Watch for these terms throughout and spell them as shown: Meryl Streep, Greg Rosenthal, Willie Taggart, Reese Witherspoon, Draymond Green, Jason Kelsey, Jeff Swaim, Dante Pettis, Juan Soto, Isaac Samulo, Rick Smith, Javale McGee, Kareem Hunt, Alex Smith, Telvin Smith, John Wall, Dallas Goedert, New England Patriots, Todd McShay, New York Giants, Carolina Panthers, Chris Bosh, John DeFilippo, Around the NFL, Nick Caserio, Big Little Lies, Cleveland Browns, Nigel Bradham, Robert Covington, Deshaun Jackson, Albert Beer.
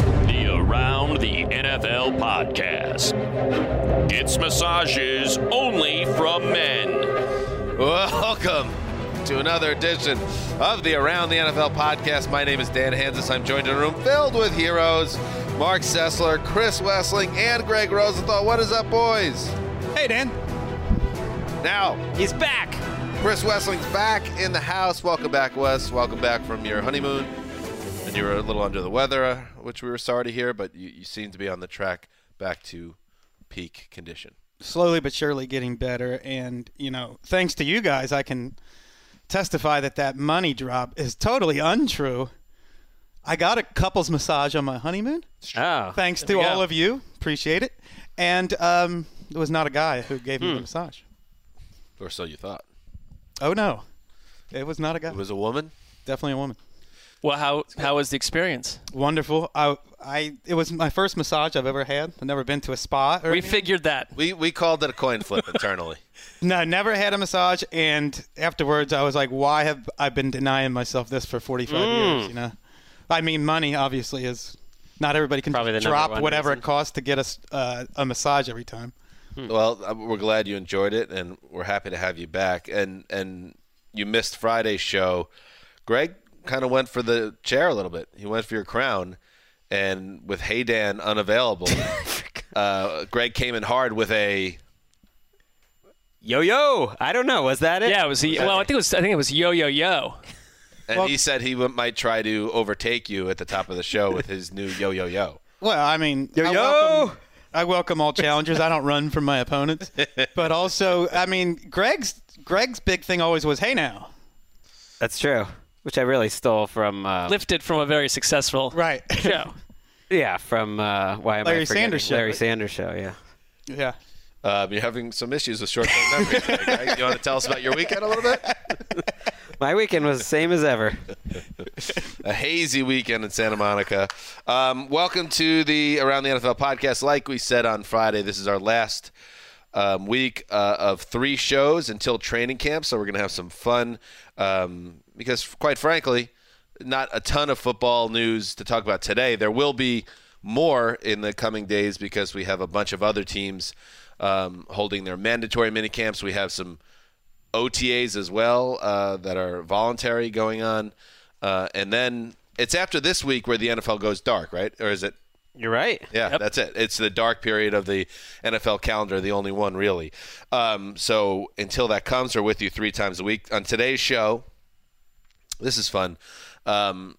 Around the NFL podcast. It's massages only from men. Welcome to another edition of the Around the NFL podcast. My name is Dan Hansis. I'm joined in a room filled with heroes. Mark Sessler, Chris Wessling, and Greg Rosenthal. What is up, boys? Hey, Dan. Now. He's back. Chris Wessling's back in the house. Welcome back, Wes. Welcome back from your honeymoon. And you were a little under the weather, which we were sorry to hear, but you seem to be on the track back to peak condition. Slowly but surely getting better. And, you know, thanks to you guys, I can testify that that money drop is totally untrue. I got a couples massage on my honeymoon. Oh, thanks to all of you. Appreciate it. And it was not a guy who gave me the massage. Or so you thought. Oh, no. It was not a guy. It was a woman? Definitely a woman. Well, how was the experience? Wonderful. It was my first massage I've ever had. I've never been to a spa. Figured that. We called it a coin flip internally. No, I never had a massage, and afterwards I was like, why have I been denying myself this for 45 years? You know, I mean, money obviously is not everybody can drop whatever it costs to get a massage every time. Well, we're glad you enjoyed it, and we're happy to have you back. And you missed Friday's show, Greg. Kind of went for the chair a little bit. He went for your crown, and with Hey Dan unavailable, Greg came in hard with a yo. I don't know. Was that it? Yeah, it was. I think it was yo. And well, he said he might try to overtake you at the top of the show with his new yo. Well, I mean, I welcome all challengers. I don't run from my opponents, but also, I mean, Greg's big thing always was hey now. That's true. Which I really stole from... lifted from a very successful show. Yeah, from... Larry Sanders Show, yeah. Yeah. You're having some issues with short-term memory. Right? You want to tell us about your weekend a little bit? My weekend was the same as ever. A hazy weekend in Santa Monica. Welcome to the Around the NFL podcast. Like we said on Friday, this is our last week of three shows until training camp, so we're going to have some fun... because, quite frankly, not a ton of football news to talk about today. There will be more in the coming days because we have a bunch of other teams holding their mandatory minicamps. We have some OTAs as well that are voluntary going on. And then it's after this week where the NFL goes dark, right? Or is it? You're right. Yeah, That's it. It's the dark period of the NFL calendar, the only one really. So until that comes, we're with you three times a week. On today's show, this is fun. Game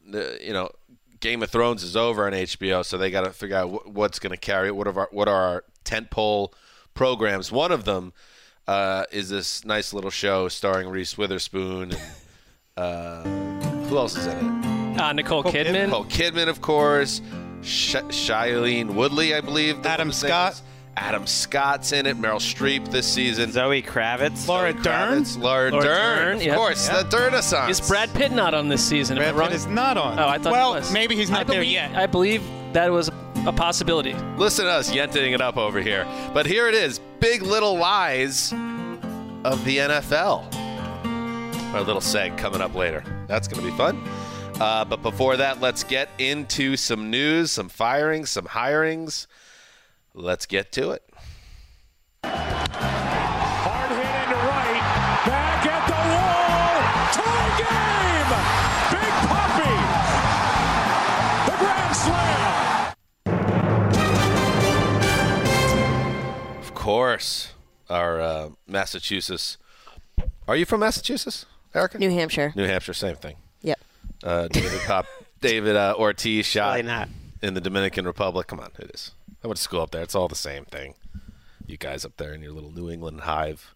of Thrones is over on HBO, so they got to figure out what's going to carry it. What are our tentpole programs? One of them is this nice little show starring Reese Witherspoon and Who else is in it? Nicole Kidman. Nicole Kidman, of course. Shailene Woodley, I believe. Adam Scott. Adam Scott's in it. Meryl Streep this season. Zoe Kravitz. Laura Dern. Laura Dern. Of course, the Dernaissance. Is Brad Pitt not on this season? Brad Pitt is not on. Oh, I thought he was. Well, maybe he's not there yet. I believe that was a possibility. Listen to us yenting it up over here. But here it is. Big Little Lies of the NFL. Our little seg coming up later. That's going to be fun. But before that, let's get into some news, some firings, some hirings. Let's get to it. Hard hit into right. Back at the wall. Tie game. Big Poppy. The grand slam. Of course, our Massachusetts. Are you from Massachusetts, Erica? New Hampshire. New Hampshire, same thing. Yep. David Ortiz shot in the Dominican Republic. Come on, it is. I went to school up there. It's all the same thing. You guys up there in your little New England hive,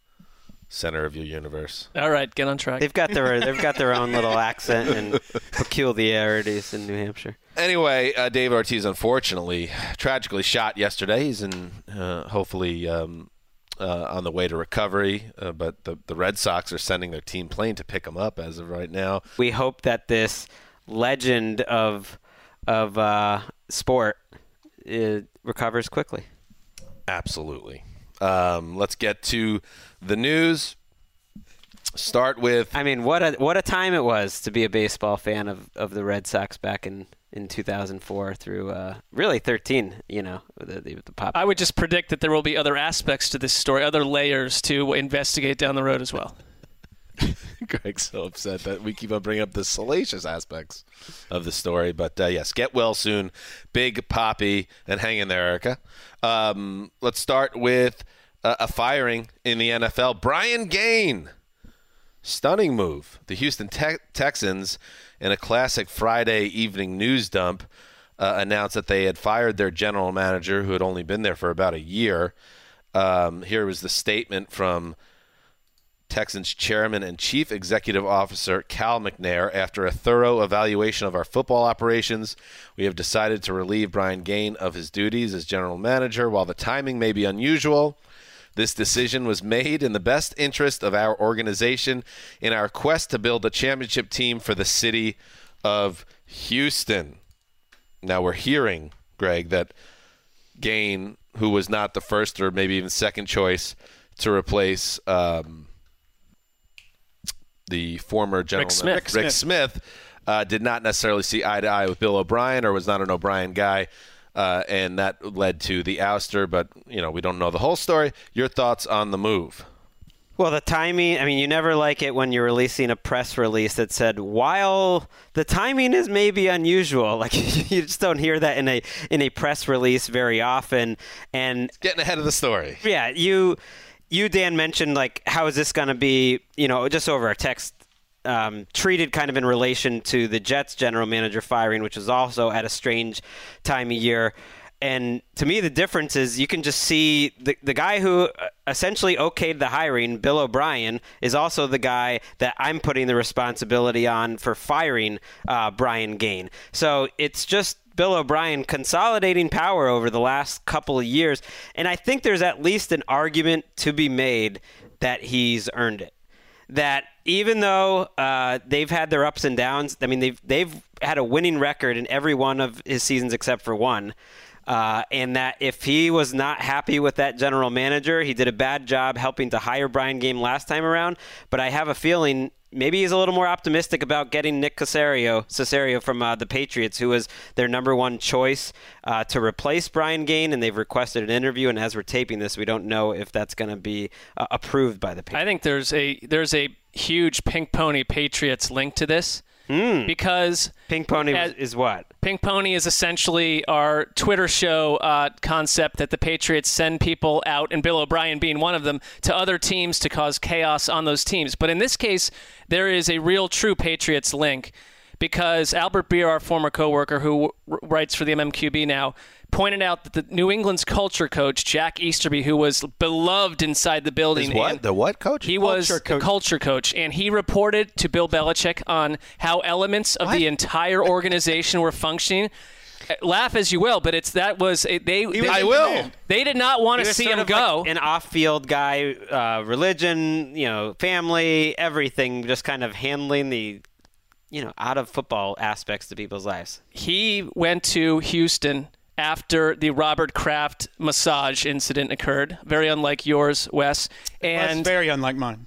center of your universe. All right, get on track. They've got their own little accent and peculiarities in New Hampshire. Anyway, David Ortiz, unfortunately, tragically shot yesterday. He's in, hopefully, on the way to recovery. But the Red Sox are sending their team plane to pick him up as of right now. We hope that this legend of sport recovers quickly. Absolutely. Let's get to the news. Start with... I mean, what a time it was to be a baseball fan of the Red Sox back in 2004 through really 13, you know, the pop. I would just predict that there will be other aspects to this story, other layers to investigate down the road as well. Greg's so upset that we keep on bringing up the salacious aspects of the story. But, yes, get well soon. Big Poppy. And hang in there, Erica. Let's start with a firing in the NFL. Brian Gaine. Stunning move. The Houston Texans, in a classic Friday evening news dump, announced that they had fired their general manager, who had only been there for about a year. Here was the statement from Texans chairman and chief executive officer Cal McNair. After a thorough evaluation of our football operations, we have decided to relieve Brian Gaine of his duties as general manager. While the timing may be unusual, this decision was made in the best interest of our organization in our quest to build a championship team for the city of Houston. Now we're hearing, Greg, that Gaine, who was not the first or maybe even second choice to replace the former general manager, Rick Smith, did not necessarily see eye to eye with Bill O'Brien, or was not an O'Brien guy, and that led to the ouster. But, you know, we don't know the whole story. Your thoughts on the move? Well, the timing, I mean, you never like it when you're releasing a press release that said, while the timing is maybe unusual. Like, you just don't hear that in a press release very often. And it's getting ahead of the story. Yeah, You, Dan, mentioned, like, how is this going to be, you know, just over a text, treated kind of in relation to the Jets general manager firing, which is also at a strange time of year. And to me, the difference is you can just see the guy who essentially okayed the hiring, Bill O'Brien, is also the guy that I'm putting the responsibility on for firing Brian Gaine. So it's just Bill O'Brien consolidating power over the last couple of years. And I think there's at least an argument to be made that he's earned it. That even though they've had their ups and downs, I mean, they've had a winning record in every one of his seasons except for one. And that if he was not happy with that general manager, he did a bad job helping to hire Brian Gaine last time around. But I have a feeling maybe he's a little more optimistic about getting Nick Caserio from the Patriots, who was their number one choice to replace Brian Gaine. And they've requested an interview. And as we're taping this, we don't know if that's going to be approved by the Patriots. I think there's a huge Pink Pony Patriots link to this. Because Pink Pony is what? Pink Pony is essentially our Twitter show concept that the Patriots send people out, and Bill O'Brien being one of them, to other teams to cause chaos on those teams. But in this case, there is a real true Patriots link, because Albert Beer, our former coworker who writes for the MMQB now, pointed out that the New England's culture coach, Jack Easterby, who was beloved inside the building. What coach? He was the culture coach, and he reported to Bill Belichick on how elements of the entire organization were functioning. Laugh as you will, but they did not want to see him go. Like an off-field guy, religion, family, everything, just kind of handling the, out of football aspects to people's lives. He went to Houston after the Robert Kraft massage incident occurred. Very unlike yours, Wes. And that's very unlike mine.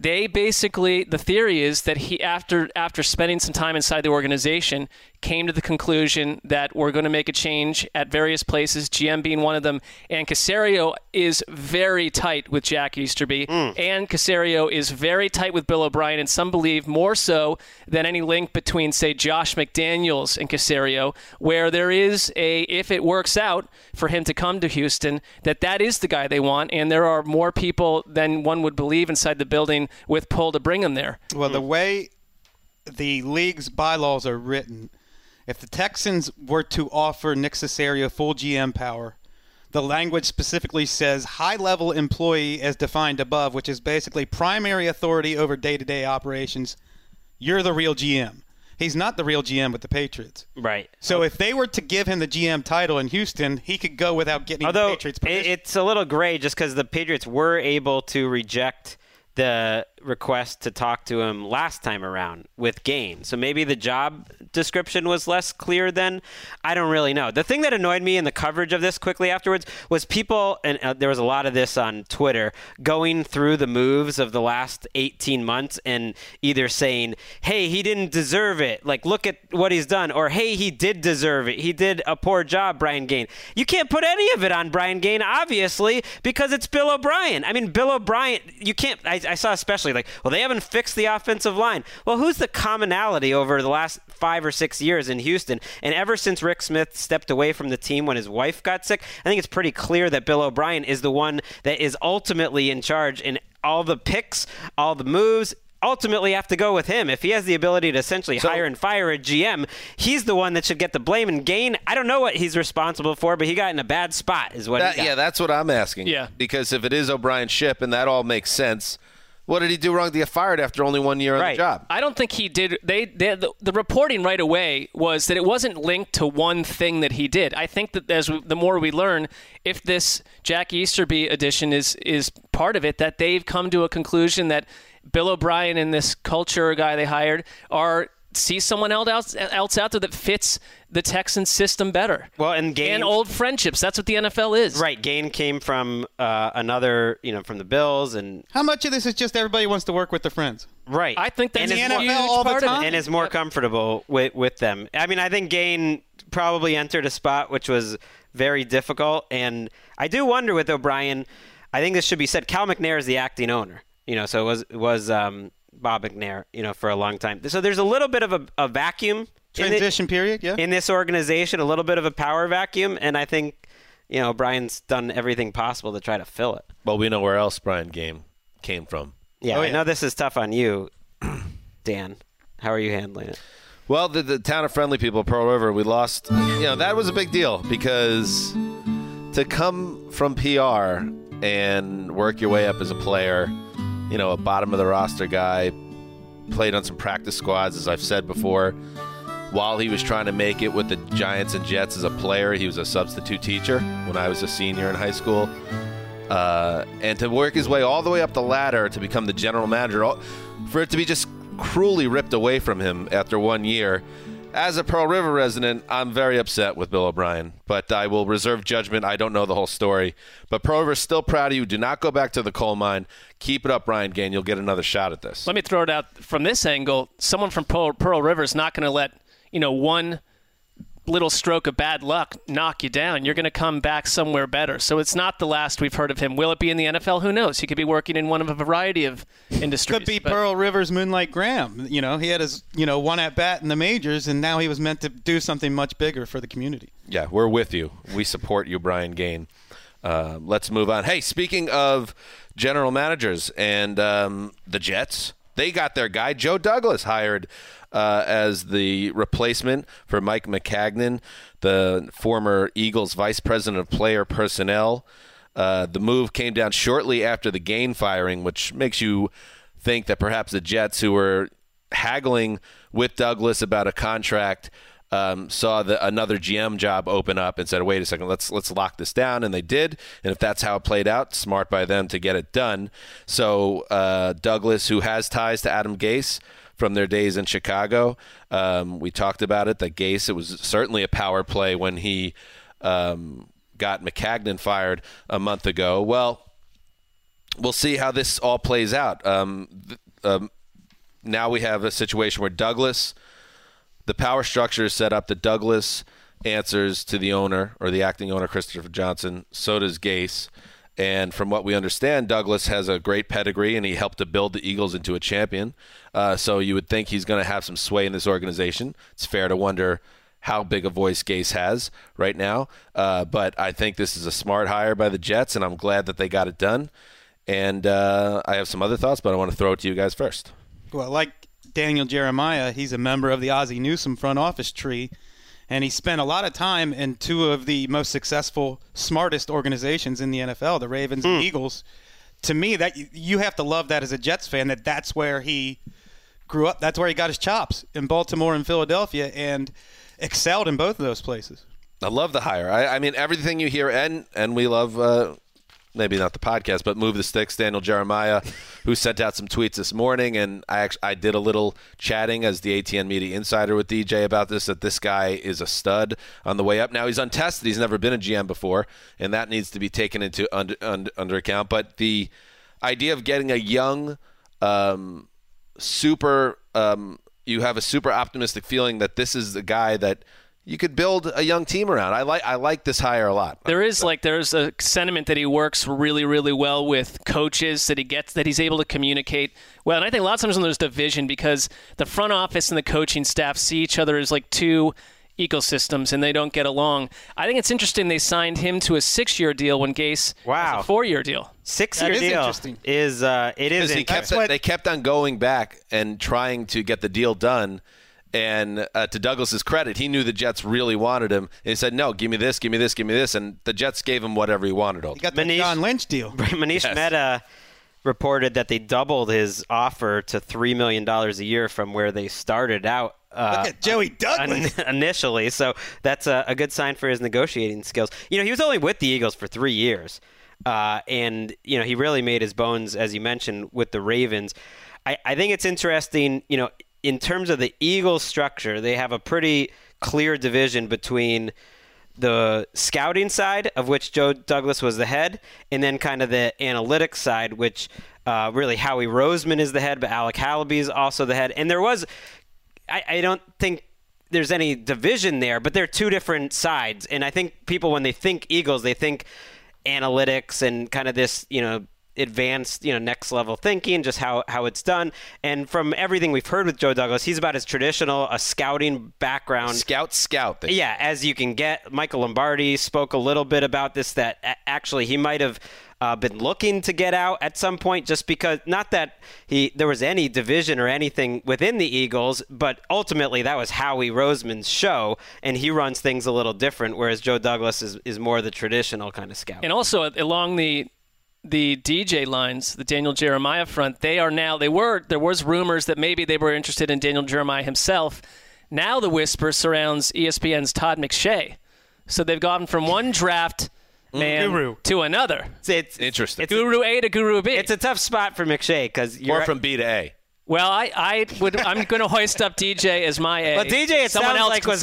They basically, the theory is that he, after spending some time inside the organization, came to the conclusion that we're going to make a change at various places, GM being one of them. And Caserio is very tight with Jack Easterby. Mm. And Caserio is very tight with Bill O'Brien, and some believe more so than any link between, say, Josh McDaniels and Caserio, where there is if it works out for him to come to Houston, that is the guy they want. And there are more people than one would believe inside the building with pull to bring him there. Well, the way the league's bylaws are written, if the Texans were to offer Nick Caserio full GM power, the language specifically says high-level employee as defined above, which is basically primary authority over day-to-day operations. You're the real GM. He's not the real GM with the Patriots. Right. So if they were to give him the GM title in Houston, he could go without getting the Patriots' permission. It's a little gray just because the Patriots were able to reject the request to talk to him last time around with Gaine. So maybe the job description was less clear then. I don't really know. The thing that annoyed me in the coverage of this quickly afterwards was people, and there was a lot of this on Twitter, going through the moves of the last 18 months and either saying, hey, he didn't deserve it. Like, look at what he's done. Or, hey, he did deserve it. He did a poor job, Brian Gaine. You can't put any of it on Brian Gaine, obviously, because it's Bill O'Brien. I mean, Bill O'Brien, you can't... I saw especially they haven't fixed the offensive line. Well, who's the commonality over the last 5 or 6 years in Houston? And ever since Rick Smith stepped away from the team when his wife got sick, I think it's pretty clear that Bill O'Brien is the one that is ultimately in charge, and all the picks, all the moves ultimately have to go with him. If he has the ability to essentially hire and fire a GM, he's the one that should get the blame. And Gaine, I don't know what he's responsible for, but he got in a bad spot is what he got. Yeah, that's what I'm asking. Yeah. Because if it is O'Brien's ship, and that all makes sense, what did he do wrong to get fired after only 1 year on the job? I don't think he did. The reporting right away was that it wasn't linked to one thing that he did. I think that the more we learn, if this Jack Easterby edition is part of it, that they've come to a conclusion that Bill O'Brien and this culture guy they hired see someone else out there that fits the Texans system better. Well, and Gaine, and old friendships. That's what the NFL is. Right. Gaine came from another, from the Bills. And how much of this is just everybody wants to work with their friends? Right. I think that's the NFL all the time. And is more comfortable with them. I mean, I think Gaine probably entered a spot which was very difficult. And I do wonder with O'Brien, I think this should be said, Cal McNair is the acting owner. So it was Bob McNair, for a long time. So there's a little bit of a vacuum. Transition period, yeah. In this organization, a little bit of a power vacuum, and I think, Brian's done everything possible to try to fill it. Well, we know where else Brian came from. Yeah, I know this is tough on you, Dan. How are you handling it? Well, the town of friendly people, Pearl River, we lost. That was a big deal because to come from PR and work your way up as a player, a bottom of the roster guy, played on some practice squads, as I've said before. While he was trying to make it with the Giants and Jets as a player, he was a substitute teacher when I was a senior in high school. And to work his way all the way up the ladder to become the general manager, for it to be just cruelly ripped away from him after 1 year. As a Pearl River resident, I'm very upset with Bill O'Brien, but I will reserve judgment. I don't know the whole story. But Pearl River's still proud of you. Do not go back to the coal mine. Keep it up, Brian Gaine. You'll get another shot at this. Let me throw it out from this angle. Someone from Pearl River is not going to let one little stroke of bad luck knock you down. You're going to come back somewhere better. So it's not the last we've heard of him. Will it be in the NFL? Who knows? He could be working in one of a variety of industries. Could be Pearl River's Moonlight Graham. He had his, one at bat in the majors, and now he was meant to do something much bigger for the community. Yeah, we're with you. We support you, Brian Gaine. Let's move on. Hey, speaking of general managers and the Jets, they got their guy, Joe Douglas, hired as the replacement for Mike McCagnon, the former Eagles vice president of player personnel. The move came down shortly after the Gaine firing, which makes you think that perhaps the Jets, who were haggling with Douglas about a contract, saw another GM job open up and said, wait a second, let's lock this down. And they did. And if that's how it played out, smart by them to get it done. So Douglas, who has ties to Adam Gase from their days in Chicago, we talked about it, that Gase, it was certainly a power play when he got McCagnon fired a month ago. Well, we'll see how this all plays out. Now we have a situation where Douglas, the power structure is set up that Douglas answers to the owner or the acting owner, Christopher Johnson. So does Gase. And from what we understand, Douglas has a great pedigree, and he helped to build the Eagles into a champion. So you would think he's going to have some sway in this organization. It's fair to wonder how big a voice Gase has right now. But I think this is a smart hire by the Jets, and I'm glad that they got it done. And I have some other thoughts, but I want to throw it to you guys first. Well, like Daniel Jeremiah, he's a member of the Ozzie Newsome front office tree, and he spent a lot of time in two of the most successful, smartest organizations in the NFL, the Ravens and Eagles. To me, that you have to love that as a Jets fan, that that's where he grew up. That's where he got his chops, in Baltimore and Philadelphia, and excelled in both of those places. I love the hire. I mean, everything you hear, and we love maybe not the podcast, but Move the Sticks, Daniel Jeremiah, who sent out some tweets this morning, and I did a little chatting as the ATN Media Insider with DJ about this, that this guy is a stud on the way up. Now, he's untested. He's never been a GM before, and that needs to be taken into under account. But the idea of getting a young, you have a super optimistic feeling that this is the guy that you could build a young team around. I like this hire a lot. There's a sentiment that he works really, really well with coaches, that he's able to communicate well. And I think a lot of times when there's division, because the front office and the coaching staff see each other as like two ecosystems and they don't get along. I think it's interesting they signed him to a 6-year deal when Gase was a 4-year deal. 6-year deal is interesting. They kept on going back and trying to get the deal done. And to Douglas's credit, he knew the Jets really wanted him. And he said, no, give me this, give me this, give me this. And the Jets gave him whatever he wanted. He got the John Lynch deal. Manish Mehta reported that they doubled his offer to $3 million a year from where they started out. Look at Joey Douglas initially. So that's a good sign for his negotiating skills. You know, he was only with the Eagles for 3 years. And, you know, he really made his bones, as you mentioned, with the Ravens. I think it's interesting, you know, in terms of the Eagles structure, they have a pretty clear division between the scouting side, of which Joe Douglas was the head, and then kind of the analytics side, which really Howie Roseman is the head, but Alec Hallaby is also the head. And there was I don't think there's any division there, but they're two different sides. And I think people, when they think Eagles, they think analytics and kind of this, you know, advanced, you know, next level thinking, just how it's done. And from everything we've heard with Joe Douglas, he's about as traditional a scouting background. Scout. Yeah, as you can get. Michael Lombardi spoke a little bit about this, that actually he might have been looking to get out at some point, just because, not that there was any division or anything within the Eagles, but ultimately that was Howie Roseman's show, and he runs things a little different, whereas Joe Douglas is more the traditional kind of scout. And also along the DJ lines, the Daniel Jeremiah front, there was rumors that maybe they were interested in Daniel Jeremiah himself. Now the whisper surrounds ESPN's Todd McShay. So they've gone from one draft man guru to another. It's interesting. It's guru A to guru B. It's a tough spot for McShay because you're from B to A. Well, I'm going to hoist up DJ as my A. Well, DJ, it sounds like was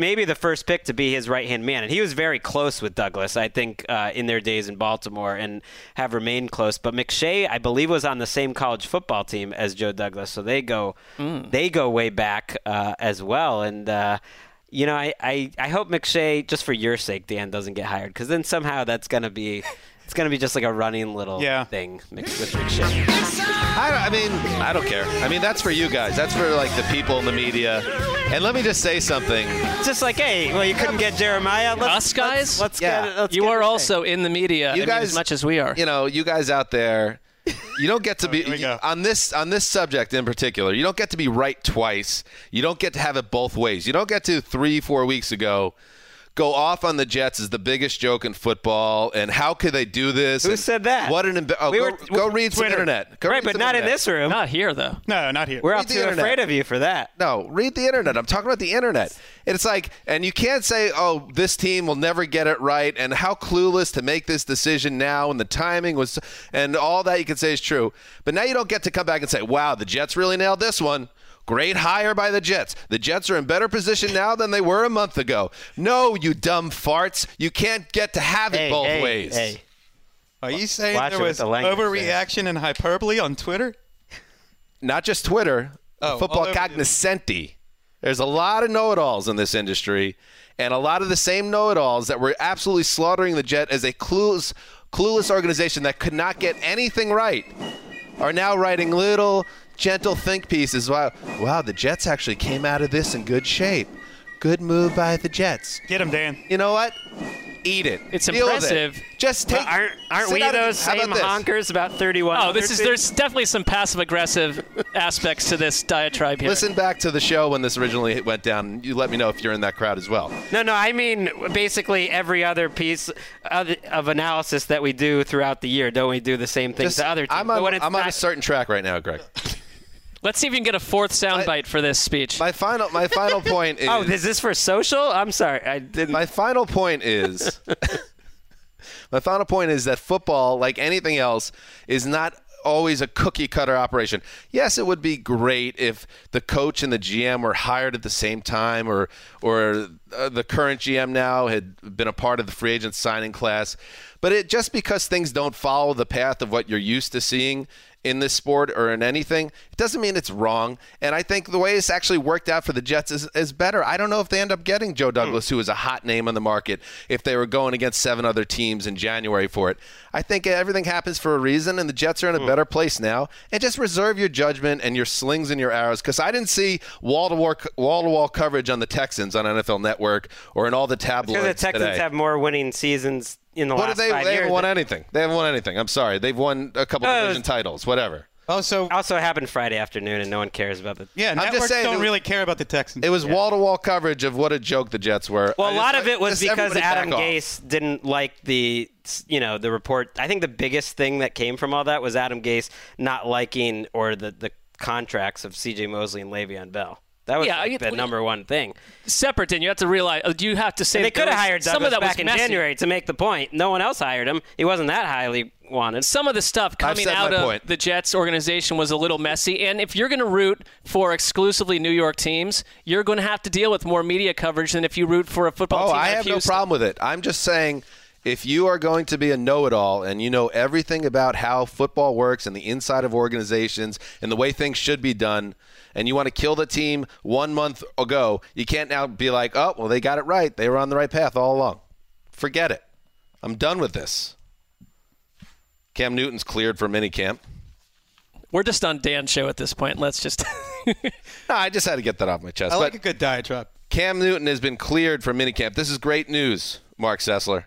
maybe the first pick to be his right-hand man, and he was very close with Douglas, I think, in their days in Baltimore, and have remained close. But McShay, I believe, was on the same college football team as Joe Douglas, so they go way back as well. And you know, I hope McShay, just for your sake, Dan, doesn't get hired, because then somehow that's going to be. It's going to be just like a running little thing mixed with McShay. I don't care. I mean, that's for you guys. That's for, like, the people in the media. And let me just say something. It's just like, hey, well, you couldn't get Jeremiah. Us guys? Let's get it. You are also in the media, as much as we are. You know, you guys out there, You don't get to be on this subject in particular. You don't get to be right twice. You don't get to have it both ways. You don't get to 3-4 weeks ago go off on the Jets as the biggest joke in football, and how could they do this? Who said that? What an go read Twitter. Some internet. Go right, but not internet. In this room. Not here, though. No, not here. We're all too afraid of you for that. No, read the internet. I'm talking about the internet. And it's like, and you can't say, oh, this team will never get it right, and how clueless to make this decision now, and the timing was, and all that you can say is true. But now you don't get to come back and say, wow, the Jets really nailed this one. Great hire by the Jets. The Jets are in better position now than they were a month ago. No, you dumb farts. You can't get to have it both ways. Hey. Are you saying there was overreaction and hyperbole on Twitter? Not just Twitter. Oh, football cognoscenti. There's a lot of know-it-alls in this industry, and a lot of the same know-it-alls that were absolutely slaughtering the Jet as a clueless organization that could not get anything right are now writing little – gentle think pieces. Wow, the Jets actually came out of this in good shape. Good move by the Jets. Get them, Dan. You know what? Eat it. It's deal impressive. Just take. Well, aren't we those same honkers about 31? Oh, this is. There's definitely some passive-aggressive aspects to this diatribe here. Listen back to the show when this originally went down. You let me know if you're in that crowd as well. No. I mean, basically every other piece of analysis that we do throughout the year, don't we do the same things to other teams? I'm on a certain track right now, Greg. Let's see if you can get a fourth soundbite for this speech. My final point is... Oh, is this for social? I'm sorry. I didn't... My final point is that football, like anything else, is not always a cookie-cutter operation. Yes, it would be great if the coach and the GM were hired at the same time or the current GM now had been a part of the free agent signing class. But just because things don't follow the path of what you're used to seeing in this sport or in anything, it doesn't mean it's wrong. And I think the way it's actually worked out for the Jets is better. I don't know if they end up getting Joe Douglas, who is a hot name on the market, if they were going against 7 other teams in January for it. I think everything happens for a reason, and the Jets are in a better place now. And just reserve your judgment and your slings and your arrows, because I didn't see wall-to-wall coverage on the Texans on NFL Network or in all the tabloids today. Because the Texans have more winning seasons in the last 5 years. They haven't won anything. I'm sorry. They've won a couple division titles, whatever. Also happened Friday afternoon, and no one cares about it. Yeah, networks don't really care about the Texans. It was wall-to-wall coverage of what a joke the Jets were. Well, a lot of it was because Adam Gase didn't like the the report. I think the biggest thing that came from all that was Adam Gase not liking the contracts of C.J. Mosley and Le'Veon Bell. That was the number one thing. Separate, and you have to realize, you have to say they could have hired Douglas back in January to make the point. No one else hired him. He wasn't that highly wanted. Some of the stuff coming out of the Jets organization was a little messy, and if you're going to root for exclusively New York teams, you're going to have to deal with more media coverage than if you root for a football team. Oh, I have no problem with it. I'm just saying, if you are going to be a know-it-all and you know everything about how football works and the inside of organizations and the way things should be done, and you want to kill the team 1 month ago, you can't now be like, oh, well, they got it right. They were on the right path all along. Forget it. I'm done with this. Cam Newton's cleared for minicamp. We're just on Dan's show at this point. Let's just – No, I just had to get that off my chest. I like a good diatribe. Cam Newton has been cleared for minicamp. This is great news, Mark Sessler.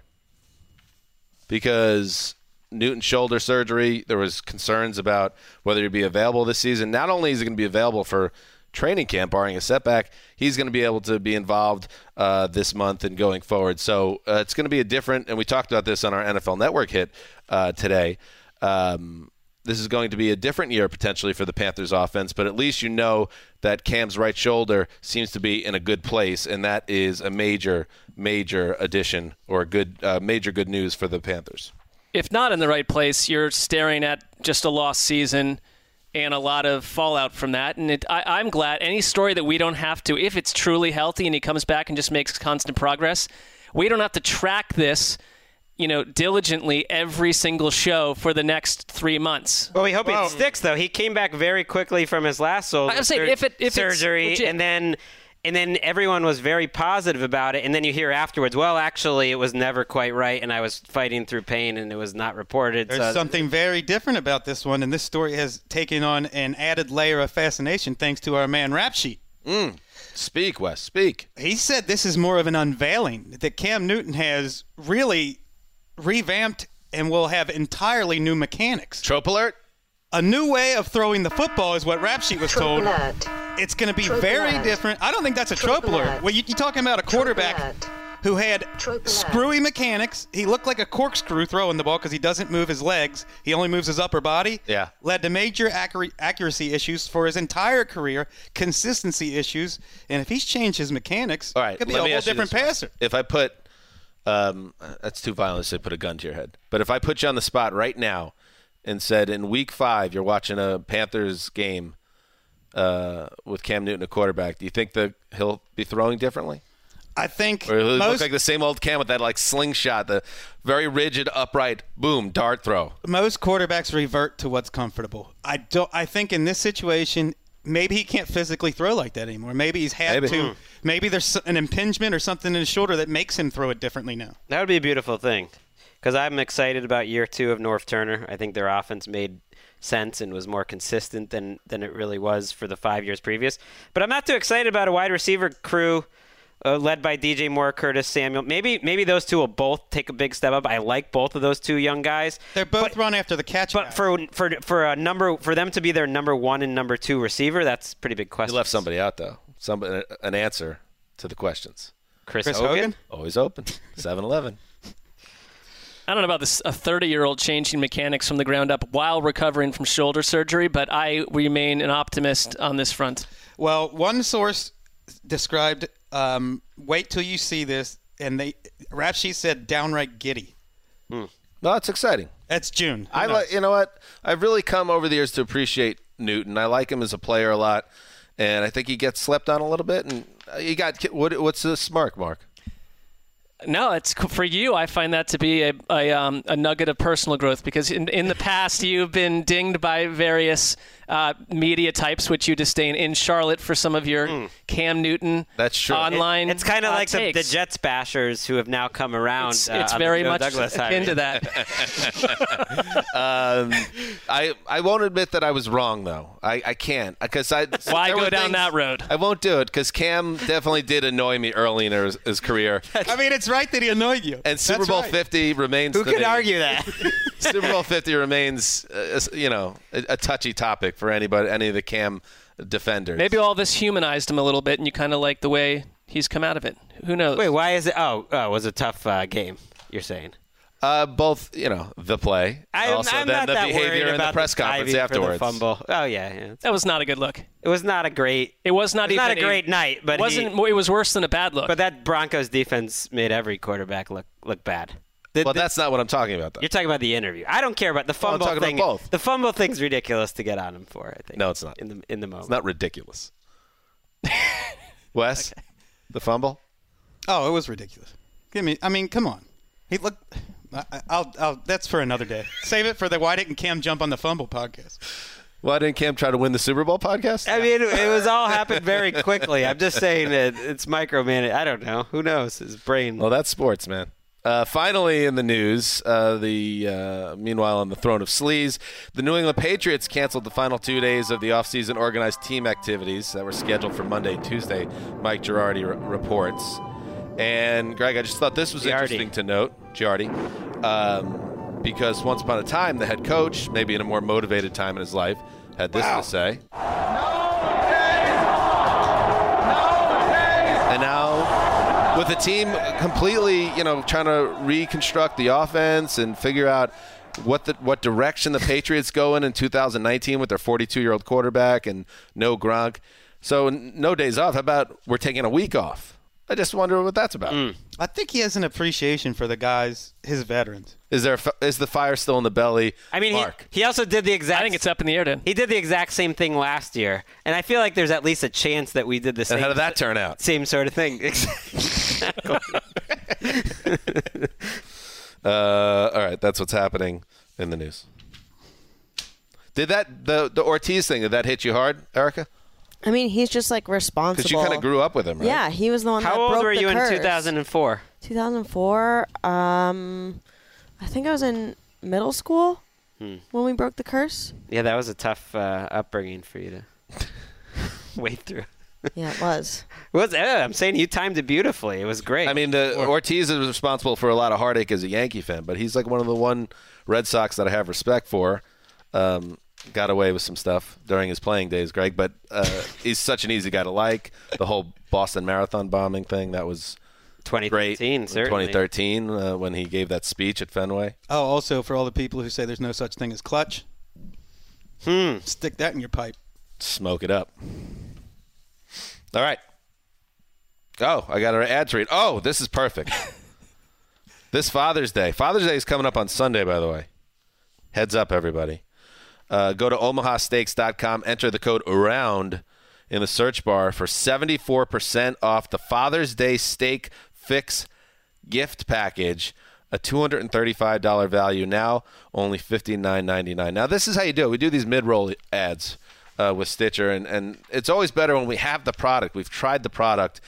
Because Newton's shoulder surgery, there was concerns about whether he'd be available this season. Not only is he going to be available for training camp, barring a setback, he's going to be able to be involved this month and going forward. So it's going to be a different, and we talked about this on our NFL Network hit today. This is going to be a different year potentially for the Panthers offense, but at least you know that Cam's right shoulder seems to be in a good place, and that is a major major addition or good news for the Panthers. If not in the right place, you're staring at just a lost season and a lot of fallout from that. And I'm glad any story that we don't have to, if it's truly healthy and he comes back and just makes constant progress, we don't have to track this diligently every single show for the next 3 months. Well, we hope it sticks, though. He came back very quickly from his last surgery, and then everyone was very positive about it, and then you hear afterwards, well, actually, it was never quite right, and I was fighting through pain, and it was not reported. There's something very different about this one, and this story has taken on an added layer of fascination thanks to our man Rap Sheet. Speak, Wes, speak. He said this is more of an unveiling, that Cam Newton has really revamped and will have entirely new mechanics. Trope alert. A new way of throwing the football is what Rap Sheet was told. It's going to be very different. I don't think that's a trope alert. Well, you're talking about a quarterback who had screwy mechanics. He looked like a corkscrew throwing the ball because he doesn't move his legs. He only moves his upper body. Yeah. Led to major accuracy issues for his entire career, consistency issues. And if he's changed his mechanics, it could be a whole different passer. If I put that's too violent to say put a gun to your head. But if I put you on the spot right now, and said in week 5 you're watching a Panthers game with Cam Newton, a quarterback, do you think that he'll be throwing differently? I think or he'll look like the same old Cam with that like slingshot, the very rigid, upright, boom, dart throw. Most quarterbacks revert to what's comfortable. I think in this situation, maybe he can't physically throw like that anymore. Maybe he's had to. Maybe there's an impingement or something in his shoulder that makes him throw it differently now. That would be a beautiful thing. Because I'm excited about year 2 of North Turner. I think their offense made sense and was more consistent than it really was for the 5 years previous. But I'm not too excited about a wide receiver crew led by DJ Moore, Curtis Samuel. Maybe those two will both take a big step up. I like both of those two young guys. They're both run after the catch. But for them to be their number one and number two receiver, that's a pretty big question. You left somebody out though. An answer to the questions. Chris Hogan? Always open. 7-Eleven. I don't know about this, a 30-year-old changing mechanics from the ground up while recovering from shoulder surgery, but I remain an optimist on this front. Well, one source described, wait till you see this, and Rap Sheet said downright giddy. No, that's exciting. That's June. You know what? I've really come over the years to appreciate Newton. I like him as a player a lot, and I think he gets slept on a little bit. And you got what's the smirk, Mark? No, it's for you. I find that to be a nugget of personal growth because in the past you've been dinged by various media types which you disdain in Charlotte for some of your Cam Newton online. It's kind of like the Jets bashers who have now come around. It's very much into that. I won't admit that I was wrong though. I can't because why go down that road? I won't do it because Cam definitely did annoy me early in his career. I mean, it's right that he annoyed you. And Super Bowl 50 remains. Who could argue that? Super Bowl 50 remains, a touchy topic for anybody, any of the Cam defenders. Maybe all this humanized him a little bit, and you kind of like the way he's come out of it. Who knows? Wait, why is it? Oh, it was a tough game. You're saying? Both, the play, and also then the behavior in the press conference afterwards. The fumble. Oh yeah, that was not a good look. It was not a great. It was not even a great night, but it was worse than a bad look. But that Broncos defense made every quarterback look bad. That's not what I'm talking about, though. You're talking about the interview. I don't care about the fumble thing. I'm talking about both. The fumble thing's ridiculous to get on him for. I think. No, it's not. In the moment, it's not ridiculous. Wes, the fumble. Oh, it was ridiculous. Come on. He looked. That's for another day. Save it for the Why Didn't Cam Jump on the Fumble podcast. Why didn't Cam try to win the Super Bowl podcast? It was all happened very quickly. I'm just saying that it's micromanaged. I don't know. Who knows? His brain. Well, that's sports, man. Finally in the news, meanwhile on the throne of sleaze, the New England Patriots canceled the final 2 days of the offseason organized team activities that were scheduled for Monday and Tuesday, Mike Giardi reports. And, Greg, I just thought this was interesting to note, Giardi, because once upon a time, the head coach, maybe in a more motivated time in his life, had this to say. No days off! No days off! And now, with the team completely, trying to reconstruct the offense and figure out what direction the Patriots go in 2019 with their 42-year-old quarterback and no Gronk. So, no days off. How about we're taking a week off? I just wonder what that's about. I think he has an appreciation for the guys, his veterans. Is the fire still in the belly? I mean, Mark. He also did the exact. I think it's up in the air, then. He did the exact same thing last year, and I feel like there's at least a chance that we did the same. And how did that turn out? Same sort of thing. All right, that's what's happening in the news. Did that the Ortiz thing? Did that hit you hard, Erica? I mean, he's just, responsible. Because you kind of grew up with him, right? Yeah, he was the one that broke the curse. How old were you in 2004? 2004? I think I was in middle school when we broke the curse. Yeah, that was a tough upbringing for you to wade through. Yeah, it was. I'm saying you timed it beautifully. It was great. I mean, Ortiz is responsible for a lot of heartache as a Yankee fan, but he's, one of the Red Sox that I have respect for. got away with some stuff during his playing days, Greg, but he's such an easy guy to like. The whole Boston Marathon bombing thing, that was 2013, great. Certainly. 2013, when he gave that speech at Fenway. Oh, also for all the people who say there's no such thing as clutch, stick that in your pipe. Smoke it up. All right. Oh, I got an ad to read. Oh, this is perfect. This Father's Day. Father's Day is coming up on Sunday, by the way. Heads up, everybody. Go to omahasteaks.com. Enter the code AROUND in the search bar for 74% off the Father's Day Steak Fix gift package, a $235 value now, only $59.99. Now, this is how you do it. We do these mid-roll ads with Stitcher, and it's always better when we have the product. We've tried the product.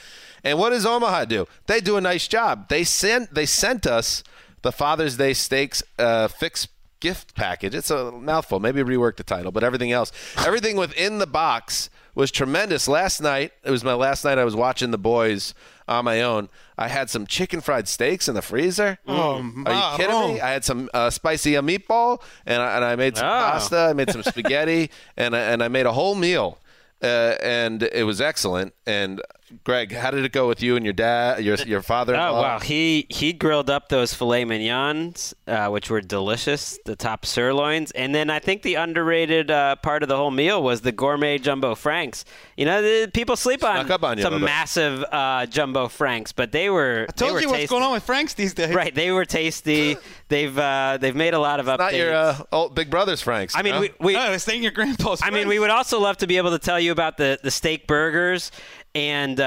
And what does Omaha do? They do a nice job. They sent us the Father's Day Steaks Fix gift package. It's a mouthful. Maybe rework the title, but everything else, everything within the box was tremendous. Last night, it was my last night I was watching the boys on my own. I had some chicken fried steaks in the freezer. Are you kidding me? I had some spicy meatball, and I made some pasta. I made some spaghetti, and I made a whole meal, and it was excellent. And Greg, how did it go with you and your dad, your father-in-law? Oh, wow. He grilled up those filet mignons, which were delicious, the top sirloins. And then I think the underrated part of the whole meal was the gourmet Jumbo Franks. You know, people sleep on some massive Jumbo Franks, but they were tasty. I told you what's going on with Franks these days. Right. They were tasty. They've made a lot of updates. Not your old Big Brother's Franks. I mean, it's staying your grandpa's Franks. I mean, we would also love to be able to tell you about the steak burgers. And,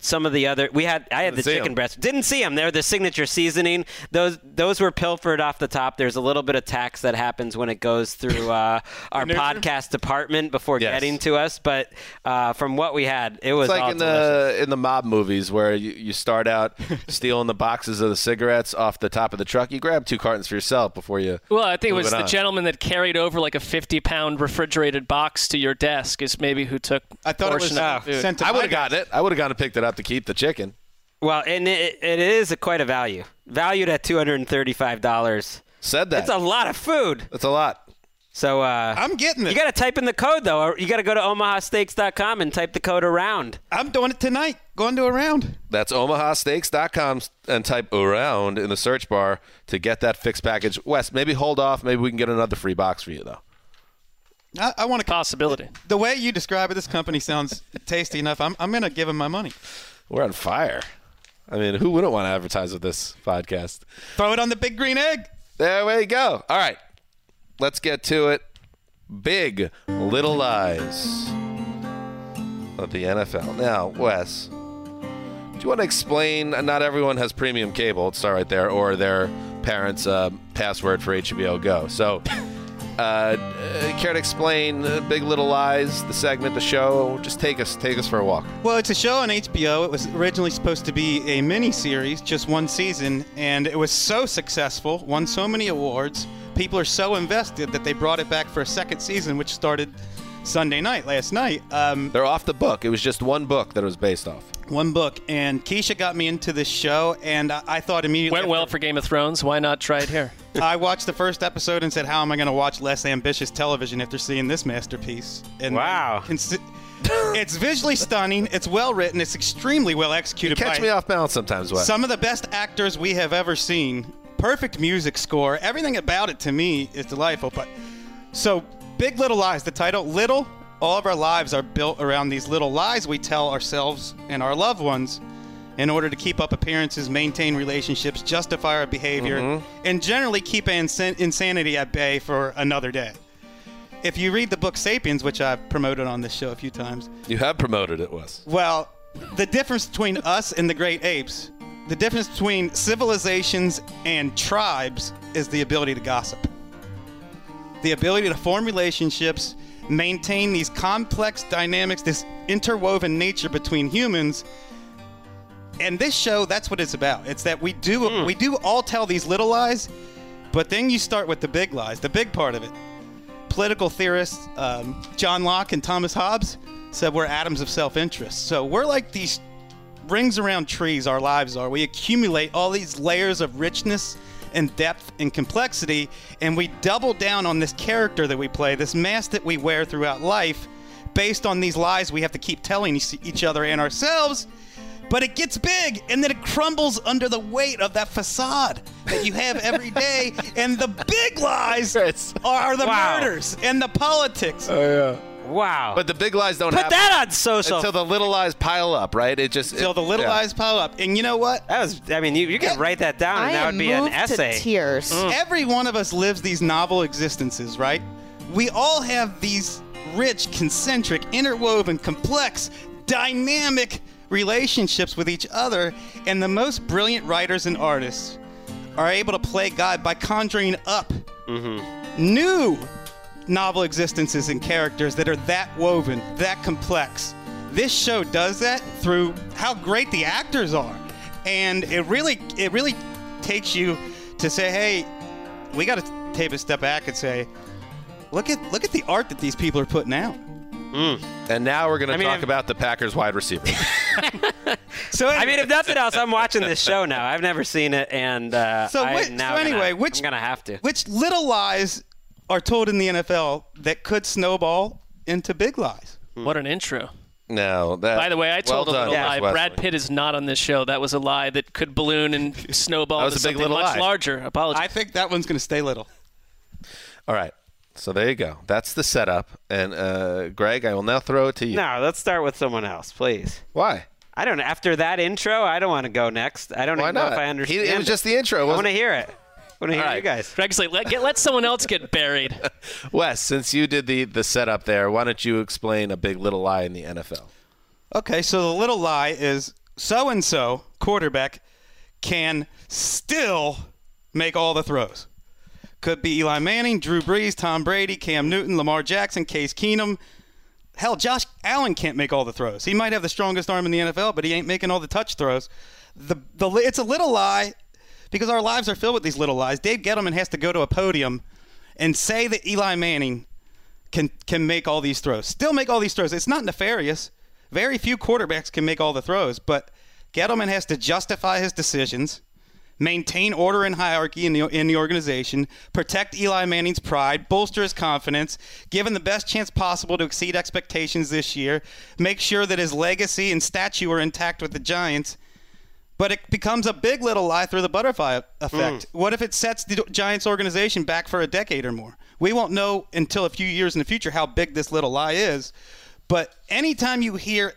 some of the other – I had the chicken breast. Didn't see them. They're the signature seasoning. Those were pilfered off the top. There's a little bit of tax that happens when it goes through our podcast department before getting to us. But from what we had, it was like all in the mob movies where you start out stealing the boxes of the cigarettes off the top of the truck. You grab 2 cartons for yourself before you – Well, I think it was the gentleman that carried over like a 50-pound refrigerated box to your desk is maybe who took – I thought it was sent to I would have gotten it. I would have gone and picked it up to keep the chicken. Well, and it is quite a value. Valued at $235. Said that. It's a lot of food. That's a lot. So I'm getting it. You got to type in the code, though. Or you got to go to omahasteaks.com and type the code AROUND. I'm doing it tonight. Going to AROUND. That's omahasteaks.com and type AROUND in the search bar to get that fixed package. Wes, maybe hold off. Maybe we can get another free box for you, though. I want a possibility. The way you describe it, this company sounds tasty enough. I'm going to give them my money. We're on fire. I mean, who wouldn't want to advertise with this podcast? Throw it on the big green egg. There we go. All right. Let's get to it. Big Little Lies of the NFL. Now, Wes, do you want to explain? Not everyone has premium cable. Let's start right there. Or their parents' password for HBO Go. So... care to explain Big Little Lies, the segment, the show? Just take us for a walk. Well, it's a show on HBO. It was originally supposed to be a miniseries, just one season, and it was so successful, won so many awards. People are so invested that they brought it back for a second season, which started Sunday night, last night. They're off the book. It was just one book that it was based off. One book. And Keisha got me into this show, and I thought immediately... Went well for Game of Thrones. Why not try it here? I watched the first episode and said, how am I going to watch less ambitious television after seeing this masterpiece? And wow. It's visually stunning. It's well written. It's extremely well executed. You catch me off balance sometimes, Wes. Some of the best actors we have ever seen. Perfect music score. Everything about it to me is delightful. But so Big Little Lies, the title, Little... All of our lives are built around these little lies we tell ourselves and our loved ones in order to keep up appearances, maintain relationships, justify our behavior, and generally keep insanity at bay for another day. If you read the book Sapiens, which I've promoted on this show a few times. You have promoted it, Wes. Well, the difference between us and the great apes, the difference between civilizations and tribes is the ability to gossip. The ability to form relationships, maintain these complex dynamics, this interwoven nature between humans. And this show, that's what it's about. It's that we do all tell these little lies, but then you start with the big lies, the big part of it. Political theorists John Locke and Thomas Hobbes said we're atoms of self-interest. So we're like these rings around trees, our lives are. We accumulate all these layers of richness and depth and complexity, and we double down on this character that we play, this mask that we wear throughout life, based on these lies we have to keep telling each other and ourselves. But it gets big, and then it crumbles under the weight of that facade that you have every day. And the big lies are the murders and the politics. Oh, yeah. Wow. But the big lies don't happen. Put that on social. Until the little lies pile up, right? Until the little lies pile up. And you know what? You could write that down, and that would be an essay. To tears. Mm. Every one of us lives these novel existences, right? We all have these rich, concentric, interwoven, complex, dynamic relationships with each other, and the most brilliant writers and artists are able to play God by conjuring up new novel existences and characters that are that woven, that complex. This show does that through how great the actors are, and it really takes you to say, hey, we got to take a step back and say, look at the art that these people are putting out. Mm. And now we're going to talk about the Packers wide receiver. If nothing else, I'm watching this show now. I've never seen it, and I'm going to have to. Which little lies are told in the NFL that could snowball into big lies? What an intro. No. By the way, I told a little lie. Brad Pitt is not on this show. That was a lie that could balloon and snowball into something much larger. Apologies. I think that one's going to stay little. All right. So there you go. That's the setup. And, Greg, I will now throw it to you. No, let's start with someone else, please. Why? I don't know. After that intro, I don't want to go next. I don't even know if I understand it. It was just the intro. I want to hear it. I want to hear you guys. Greg's like, let someone else get buried. Wes, since you did the setup there, why don't you explain a big little lie in the NFL? Okay, so the little lie is so-and-so quarterback can still make all the throws. Could be Eli Manning, Drew Brees, Tom Brady, Cam Newton, Lamar Jackson, Case Keenum. Hell, Josh Allen can't make all the throws. He might have the strongest arm in the NFL, but he ain't making all the touch throws. It's a little lie because our lives are filled with these little lies. Dave Gettleman has to go to a podium and say that Eli Manning can make all these throws. Still make all these throws. It's not nefarious. Very few quarterbacks can make all the throws, but Gettleman has to justify his decisions, maintain order and hierarchy in the organization, protect Eli Manning's pride, bolster his confidence, give him the best chance possible to exceed expectations this year, make sure that his legacy and statue are intact with the Giants. But it becomes a big little lie through the butterfly effect. Mm. What if it sets the Giants organization back for a decade or more? We won't know until a few years in the future how big this little lie is. But anytime you hear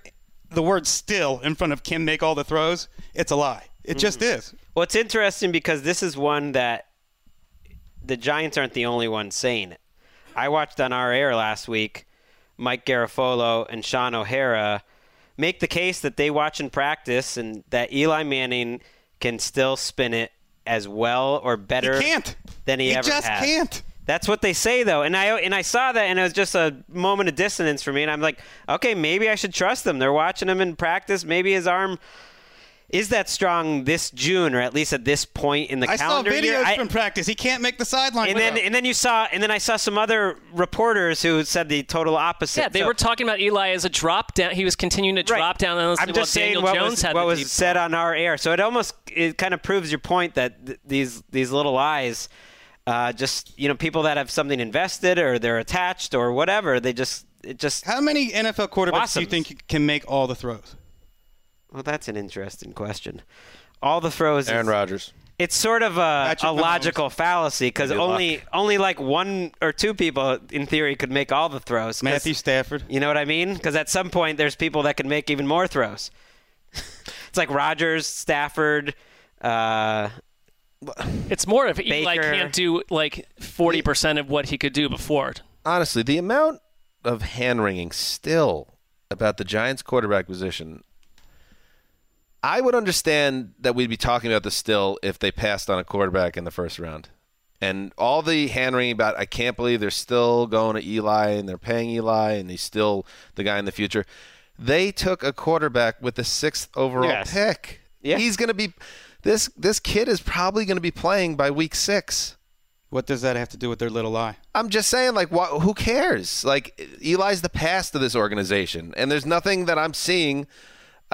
the word still in front of can make all the throws, it's a lie. It just is. Well, it's interesting because this is one that the Giants aren't the only ones saying it. I watched on our air last week Mike Garafolo and Sean O'Hara make the case that they watch and practice and that Eli Manning can still spin it as well or better than he ever has. He just can't. That's what they say, though. And I saw that, and it was just a moment of dissonance for me. And I'm like, okay, maybe I should trust them. They're watching him in practice. Maybe his arm is that strong this June, or at least at this point in the calendar year? I saw videos from practice. He can't make the sideline. And then I saw some other reporters who said the total opposite. Yeah, they were talking about Eli as a drop down. He was continuing to drop down. I'm just saying what was said on our air. So it kind of proves your point that these little lies, people that have something invested or they're attached or whatever, how many NFL quarterbacks do you think can make all the throws? Well, that's an interesting question. All the throws. Aaron Rodgers. It's sort of a logical fallacy because only like one or two people, in theory, could make all the throws. Matthew Stafford. You know what I mean? Because at some point, there's people that can make even more throws. It's like Rodgers, Stafford. It's more if Eli can't do like 40% of what he could do before. Honestly, the amount of hand-wringing still about the Giants quarterback position, I would understand that we'd be talking about this still if they passed on a quarterback in the first round. And all the hand-wringing about, I can't believe they're still going to Eli and they're paying Eli and he's still the guy in the future. They took a quarterback with the 6th overall pick. Yeah. He's going to be – this kid is probably going to be playing by week 6. What does that have to do with their little lie? I'm just saying, who cares? Eli's the past of this organization, and there's nothing that I'm seeing –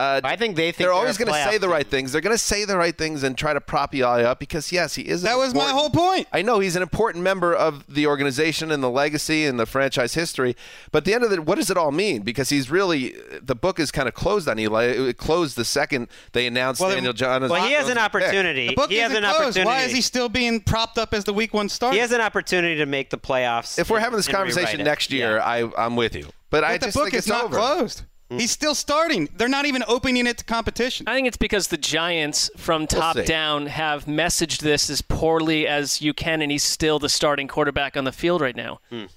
I think they think they're always going to say the right things. They're going to say the right things and try to prop Eli up because, yes, he is. That was my whole point. I know he's an important member of the organization and the legacy and the franchise history. But at the end of it, what does it all mean? Because he's really – the book is kind of closed on Eli. It closed the second they announced Daniel Jeremiah. Well, he has an opportunity. The book isn't closed. Why is he still being propped up as the week one starter? He has an opportunity to make the playoffs. If we're having this conversation next year, I'm with you. But I just think it's over. The book is not closed. He's still starting. They're not even opening it to competition. I think it's because the Giants from top down have messaged this as poorly as you can, and he's still the starting quarterback on the field right now. Mm.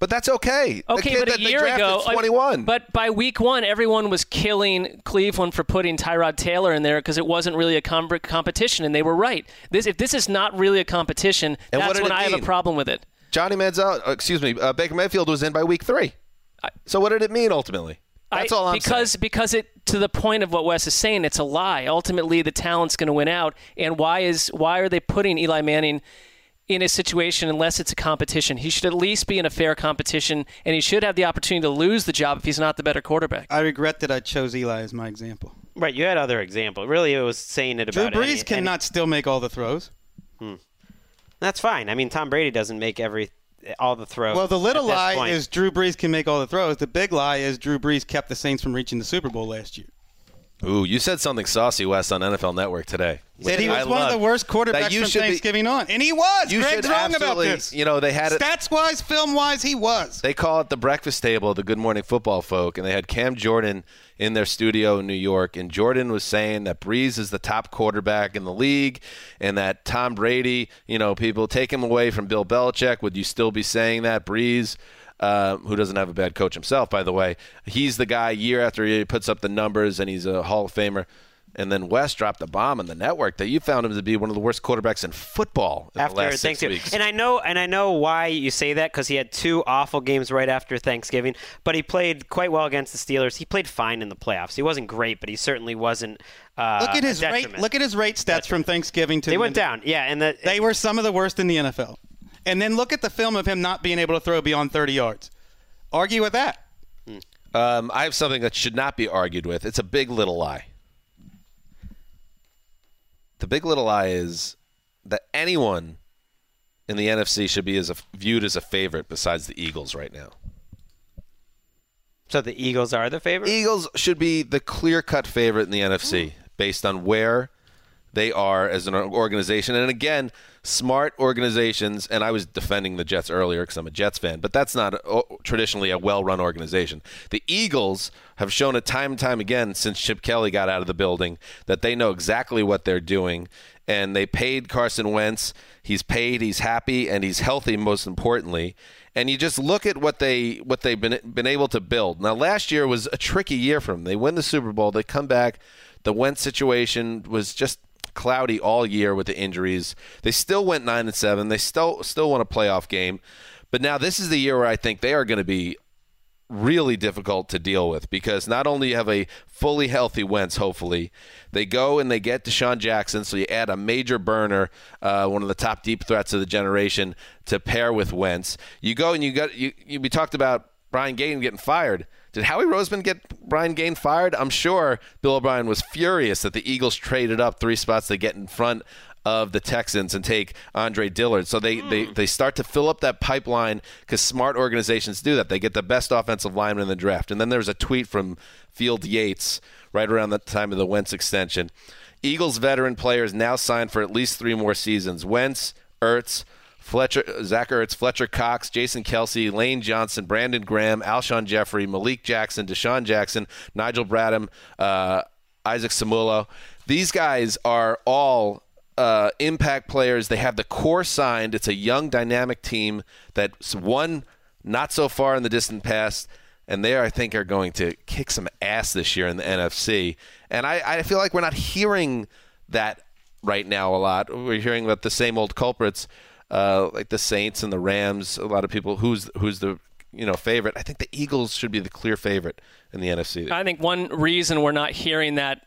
But that's okay. Okay, but a year ago, 21. But by week one, everyone was killing Cleveland for putting Tyrod Taylor in there because it wasn't really a competition, and they were right. If this is not really a competition, that's when I have a problem with it. Johnny Manziel, Baker Mayfield was in by week 3. So what did it mean ultimately? That's all I'm saying. Because to the point of what Wes is saying, it's a lie. Ultimately, the talent's going to win out. And why are they putting Eli Manning in a situation unless it's a competition? He should at least be in a fair competition, and he should have the opportunity to lose the job if he's not the better quarterback. I regret that I chose Eli as my example. Right, you had other examples. Really, it was saying it about Drew Brees cannot still make all the throws. That's fine. I mean, Tom Brady doesn't make all the throws. Well, the little lie is Drew Brees can make all the throws. The big lie is Drew Brees kept the Saints from reaching the Super Bowl last year. Ooh, you said something saucy, Wes, on NFL Network today. Said he was one of the worst quarterbacks from Thanksgiving on. And he was. Greg's wrong about this. You know, they had it. Stats-wise, film-wise, he was. They call it the breakfast table, the Good Morning Football folk, and they had Cam Jordan in their studio in New York, and Jordan was saying that Brees is the top quarterback in the league and that Tom Brady, you know, people take him away from Bill Belichick. Would you still be saying that, Brees? Who doesn't have a bad coach himself, by the way. He's the guy year after year puts up the numbers, and he's a Hall of Famer. And then Wes dropped the bomb on the network that you found him to be one of the worst quarterbacks in football in the last 6 weeks. And I know why you say that, because he had 2 awful games right after Thanksgiving, but he played quite well against the Steelers. He played fine in the playoffs. He wasn't great, but he certainly wasn't. Look at his rate stats from Thanksgiving to. They went down, yeah, and they were some of the worst in the NFL. And then look at the film of him not being able to throw beyond 30 yards. Argue with that. I have something that should not be argued with. It's a big little lie. The big little lie is that anyone in the NFC should be viewed as a favorite besides the Eagles right now. So the Eagles are the favorite? Eagles should be the clear-cut favorite in the NFC based on where they are as an organization. And again, smart organizations, and I was defending the Jets earlier because I'm a Jets fan, but that's not traditionally a well-run organization. The Eagles have shown it time and time again since Chip Kelly got out of the building that they know exactly what they're doing, and they paid Carson Wentz. He's paid, he's happy, and he's healthy, most importantly. And you just look at what they've been able to build. Now, last year was a tricky year for them. They win the Super Bowl. They come back. The Wentz situation was just cloudy all year with the injuries. They still went 9-7. They still won a playoff game. But now this is the year where I think they are going to be really difficult to deal with, because not only you have a fully healthy Wentz, hopefully, they go and they get Deshaun Jackson, so you add a major burner, one of the top deep threats of the generation, to pair with Wentz. You go and we talked about Brian Gaine getting fired. Did Howie Roseman get Brian Gaine fired? I'm sure Bill O'Brien was furious that the Eagles traded up 3 spots to get in front of the Texans and take Andre Dillard. So they start to fill up that pipeline, because smart organizations do that. They get the best offensive lineman in the draft. And then there's a tweet from Field Yates right around the time of the Wentz extension. Eagles veteran players now signed for at least 3 more seasons. Wentz, Ertz, Fletcher Cox, Jason Kelsey, Lane Johnson, Brandon Graham, Alshon Jeffrey, Malik Jackson, Deshaun Jackson, Nigel Bradham, Isaac Samulo. These guys are all impact players. They have the core signed. It's a young, dynamic team that's won not so far in the distant past, and they, I think, are going to kick some ass this year in the NFC. And I feel like we're not hearing that right now a lot. We're hearing about the same old culprits. Like the Saints and the Rams, a lot of people, who's the favorite. I think the Eagles should be the clear favorite in the NFC. I think one reason we're not hearing that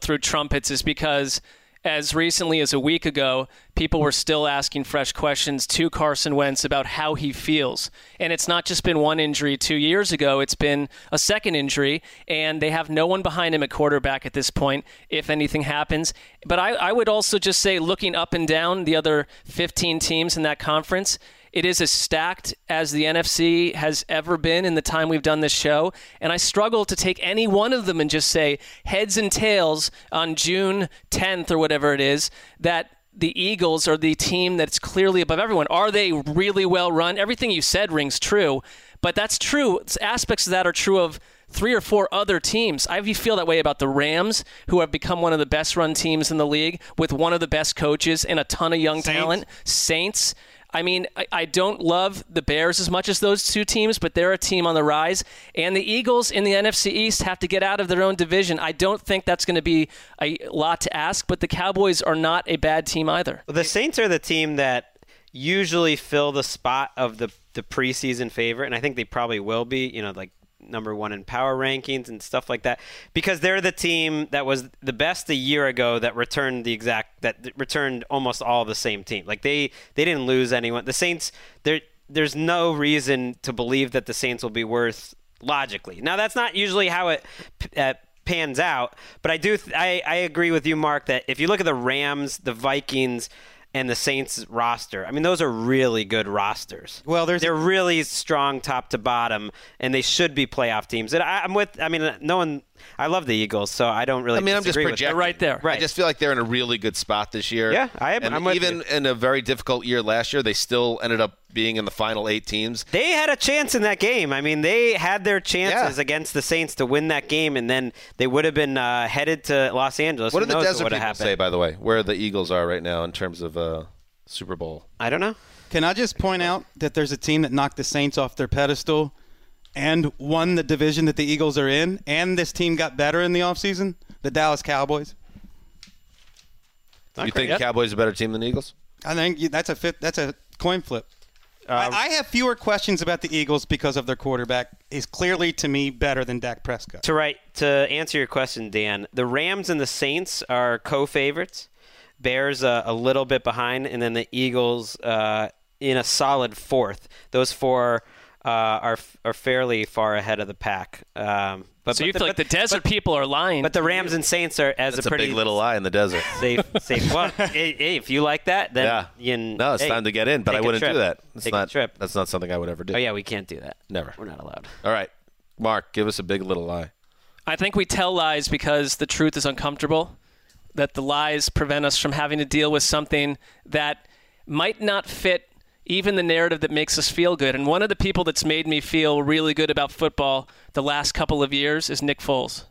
through trumpets is because as recently as a week ago, people were still asking fresh questions to Carson Wentz about how he feels. And it's not just been one injury 2 years ago. It's been a second injury, and they have no one behind him at quarterback at this point if anything happens. But I would also just say, looking up and down the other 15 teams in that conference, it is as stacked as the NFC has ever been in the time we've done this show. And I struggle to take any one of them and just say heads and tails on June 10th or whatever it is that the Eagles are the team that's clearly above everyone. Are they really well run? Everything you said rings true, but that's true. Aspects of that are true of three or four other teams. I feel that way about the Rams, who have become one of the best run teams in the league with one of the best coaches and a ton of young talent. Saints. I mean, I don't love the Bears as much as those two teams, but they're a team on the rise. And the Eagles in the NFC East have to get out of their own division. I don't think that's going to be a lot to ask, but the Cowboys are not a bad team either. The Saints are the team that usually fill the spot of the preseason favorite, and I think they probably will be, you know, like number one in power rankings and stuff like that, because they're the team that was the best a year ago that returned returned almost all the same team. Like they didn't lose anyone. The Saints, there's no reason to believe that the Saints will be worse logically. Now that's not usually how it pans out, but I do I agree with you, Mark, that if you look at the Rams, the Vikings, and the Saints roster, I mean, those are really good rosters. Well, they're really strong top to bottom, and they should be playoff teams. And I love the Eagles, so I don't really. I mean, I'm just projecting right there. Right. I just feel like they're in a really good spot this year. Yeah, I am. And even in a very difficult year last year, they still ended up being in the final 8 teams. They had a chance in that game. I mean, they had their chances against the Saints to win that game, and then they would have been headed to Los Angeles. What did the desert people say, by the way, where the Eagles are right now in terms of Super Bowl? I don't know. Can I just point out that there's a team that knocked the Saints off their pedestal and won the division that the Eagles are in, and this team got better in the offseason? The Dallas Cowboys. You think Cowboys are a better team than the Eagles? I think that's a coin flip. I have fewer questions about the Eagles because of their quarterback is clearly, to me, better than Dak Prescott. To answer your question, Dan, the Rams and the Saints are co-favorites. Bears a little bit behind, and then the Eagles in a solid fourth. Those four are fairly far ahead of the pack. But the desert people are lying. But the Rams and Saints are that's a pretty big little lie in the desert. Safe. Well, if you like that, then time to get in. But I wouldn't do that. That's not something I would ever do. Oh yeah, we can't do that. Never. We're not allowed. All right, Mark, give us a big little lie. I think we tell lies because the truth is uncomfortable. That the lies prevent us from having to deal with something that might not fit even the narrative that makes us feel good. And one of the people that's made me feel really good about football the last couple of years is Nick Foles.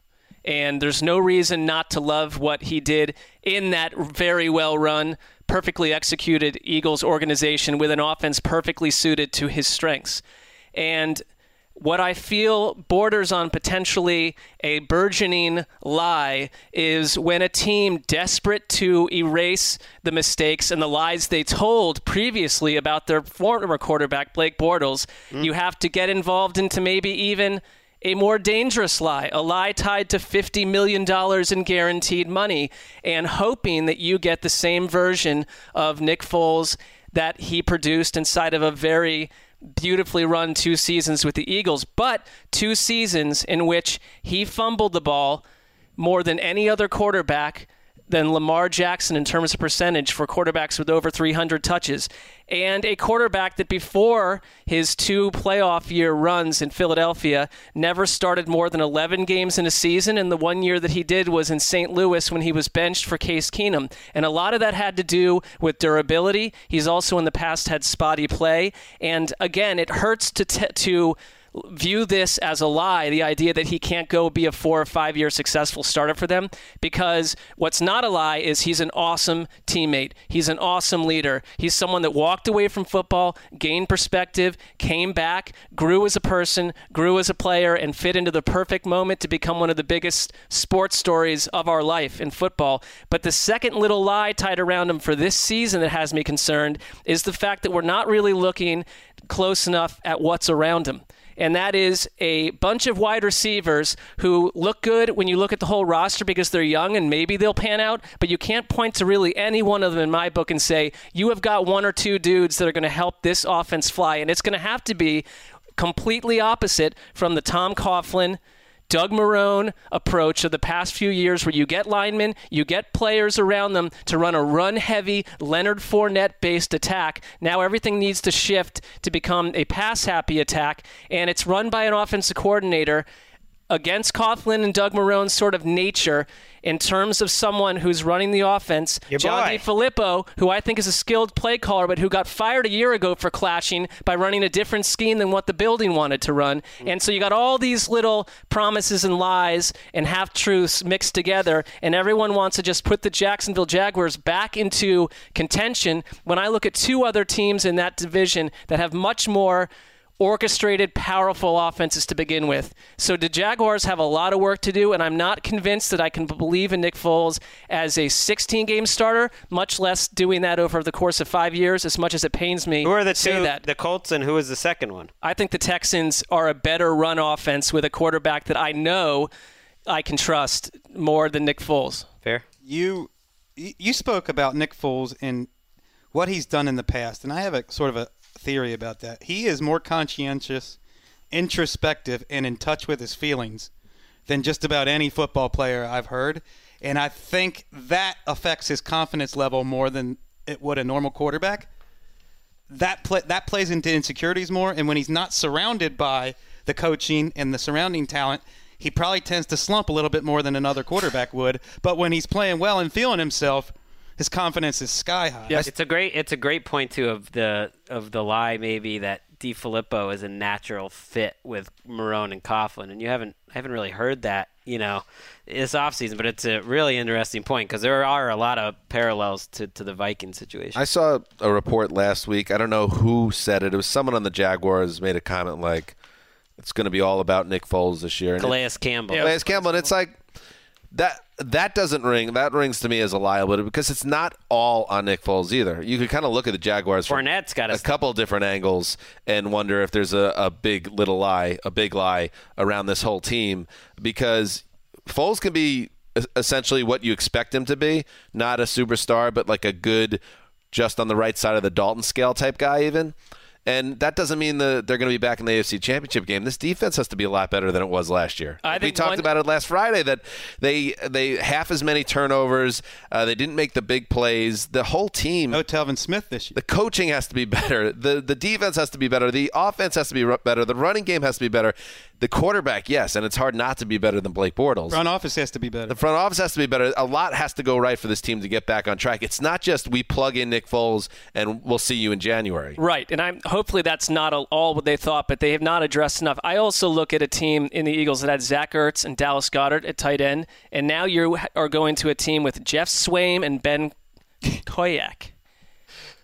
And there's no reason not to love what he did in that very well-run, perfectly executed Eagles organization with an offense perfectly suited to his strengths. And what I feel borders on potentially a burgeoning lie is when a team desperate to erase the mistakes and the lies they told previously about their former quarterback, Blake Bortles, you have to get involved into maybe even a more dangerous lie, a lie tied to $50 million in guaranteed money, and hoping that you get the same version of Nick Foles that he produced inside of a very beautifully run 2 seasons with the Eagles, but 2 seasons in which he fumbled the ball more than any other quarterback than Lamar Jackson in terms of percentage for quarterbacks with over 300 touches. And a quarterback that before his 2 playoff year runs in Philadelphia never started more than 11 games in a season, and the one year that he did was in St. Louis when he was benched for Case Keenum. And a lot of that had to do with durability. He's also in the past had spotty play. And again, it hurts to view this as a lie, the idea that he can't go be a 4 or 5 year successful starter for them, because what's not a lie is he's an awesome teammate. He's an awesome leader. He's someone that walked away from football, gained perspective, came back, grew as a person, grew as a player, and fit into the perfect moment to become one of the biggest sports stories of our life in football. But the second little lie tied around him for this season that has me concerned is the fact that we're not really looking close enough at what's around him. and that is a bunch of wide receivers who look good when you look at the whole roster because they're young and maybe they'll pan out, but you can't point to really any one of them in my book and say, you have got one or two dudes that are going to help this offense fly, and it's going to have to be completely opposite from the Tom Coughlin, Doug Marrone approach of the past few years where you get linemen, you get players around them to run a run-heavy, Leonard Fournette-based attack. Now everything needs to shift to become a pass-happy attack, and it's run by an offensive coordinator against Coughlin and Doug Marrone's sort of nature in terms of someone who's running the offense. John DeFilippo, who I think is a skilled play caller, but who got fired a year ago for clashing by running a different scheme than what the building wanted to run. And so you got all these little promises and lies and half-truths mixed together, and everyone wants to just put the Jacksonville Jaguars back into contention when I look at two other teams in that division that have much more orchestrated, powerful offenses to begin with. So the Jaguars have a lot of work to do, and I'm not convinced that I can believe in Nick Foles as a 16-game starter, much less doing that over the course of 5 years, as much as it pains me to say that. Who are the two, the Colts, and who is the second one? I think the Texans are a better run offense with a quarterback that I know I can trust more than Nick Foles. Fair. You spoke about Nick Foles and what he's done in the past, and I have a sort of a theory about that. He is more conscientious, introspective, and in touch with his feelings than just about any football player I've heard. And I think that affects his confidence level more than it would a normal quarterback. That plays into insecurities more, and when he's not surrounded by the coaching and the surrounding talent, he probably tends to slump a little bit more than another quarterback would. But when he's playing well and feeling himself, his confidence is sky high. Yes, it's a great point too of the lie maybe that DeFilippo is a natural fit with Marrone and Coughlin, and I haven't really heard that this offseason, but it's a really interesting point because there are a lot of parallels to the Viking situation. I saw a report last week. I don't know who said it. It was someone on the Jaguars made a comment like it's going to be all about Nick Foles this year. Calais Campbell, and it's like that. That doesn't ring. That rings to me as a liability because it's not all on Nick Foles either. You could kind of look at the Jaguars from a couple different angles and wonder if there's a big lie around this whole team, because Foles can be essentially what you expect him to be, not a superstar, but like a good, just on the right side of the Dalton scale type guy even. And that doesn't mean that they're going to be back in the AFC Championship game. This defense has to be a lot better than it was last year. We talked about it last Friday that they half as many turnovers. They didn't make the big plays. The whole team. No Telvin Smith this year. The coaching has to be better. The defense has to be better. The offense has to be better. The running game has to be better. The quarterback, yes, and it's hard not to be better than Blake Bortles. Front office has to be better. The front office has to be better. A lot has to go right for this team to get back on track. It's not just we plug in Nick Foles and we'll see you in January. Right, and hopefully that's not all what they thought, but they have not addressed enough. I also look at a team in the Eagles that had Zach Ertz and Dallas Goedert at tight end, and now you are going to a team with Jeff Swaim and Ben Koyak,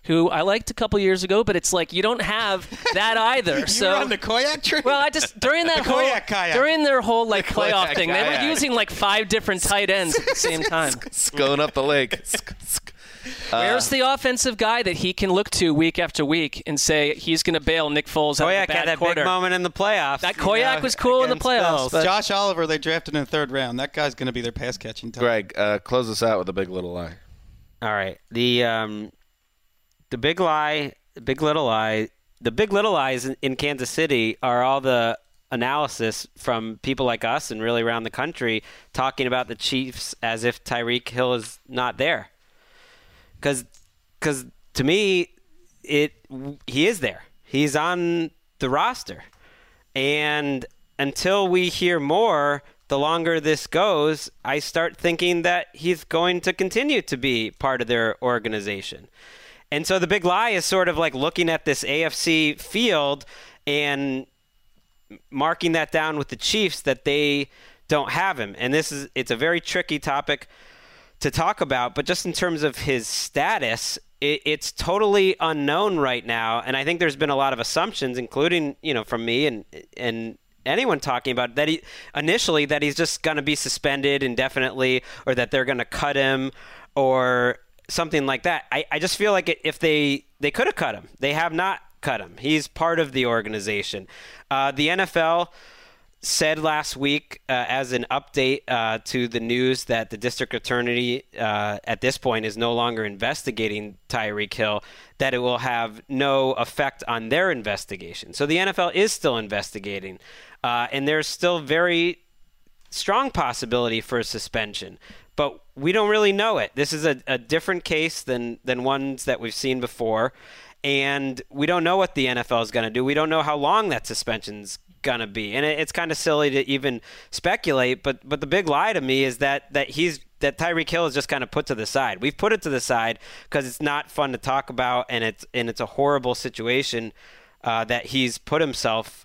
who I liked a couple years ago, but it's like you don't have that either. You were on the Koyak trip? Well, I just during their whole playoff thing, they were using like five different tight ends at the same time. Going up the lake. Where's the offensive guy that he can look to week after week and say he's going to bail Nick Foles out of a bad had that quarter? Big moment in the playoffs. That Koyak was cool in the playoffs. Josh Oliver, they drafted in the third round. That guy's going to be their pass catching type. Greg, close us out with a big little lie. All right. The big lie, the big little lies in Kansas City are all the analysis from people like us and really around the country talking about the Chiefs as if Tyreek Hill is not there. Because to me, he is there. He's on the roster. And until we hear more, the longer this goes, I start thinking that he's going to continue to be part of their organization. And so the big lie is sort of like looking at this AFC field and marking that down with the Chiefs that they don't have him. And it's a very tricky topic to talk about, but just in terms of his status, it's totally unknown right now. And I think there's been a lot of assumptions, including from me and anyone talking about that that he's just going to be suspended indefinitely, or that they're going to cut him, or something like that. I just feel like if they could have cut him. They have not cut him. He's part of the organization. The NFL said last week as an update to the news that the district attorney at this point is no longer investigating Tyreek Hill, that it will have no effect on their investigation. So the NFL is still investigating, and there's still very strong possibility for a suspension. But we don't really know it. This is a different case than ones that we've seen before, and we don't know what the NFL is going to do. We don't know how long that suspension's going to be, and it's kind of silly to even speculate, but the big lie to me is that Tyreek Hill is just kind of put to the side. We've put it to the side because it's not fun to talk about, and it's a horrible situation that he's put himself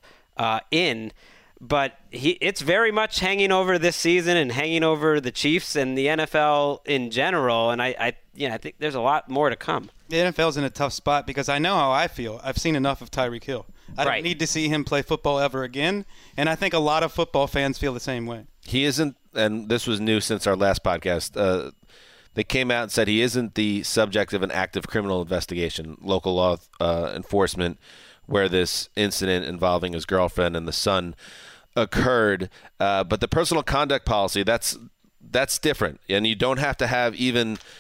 in, but it's very much hanging over this season and hanging over the Chiefs and the NFL in general, and I think there's a lot more to come. The NFL's in a tough spot because I know how I feel. I've seen enough of Tyreek Hill. I don't need to see him play football ever again, and I think a lot of football fans feel the same way. He isn't, and this was new since our last podcast, they came out and said he isn't the subject of an active criminal investigation. Local law enforcement, where this incident involving his girlfriend and the son occurred, but the personal conduct policy, that's different, and you don't have to have you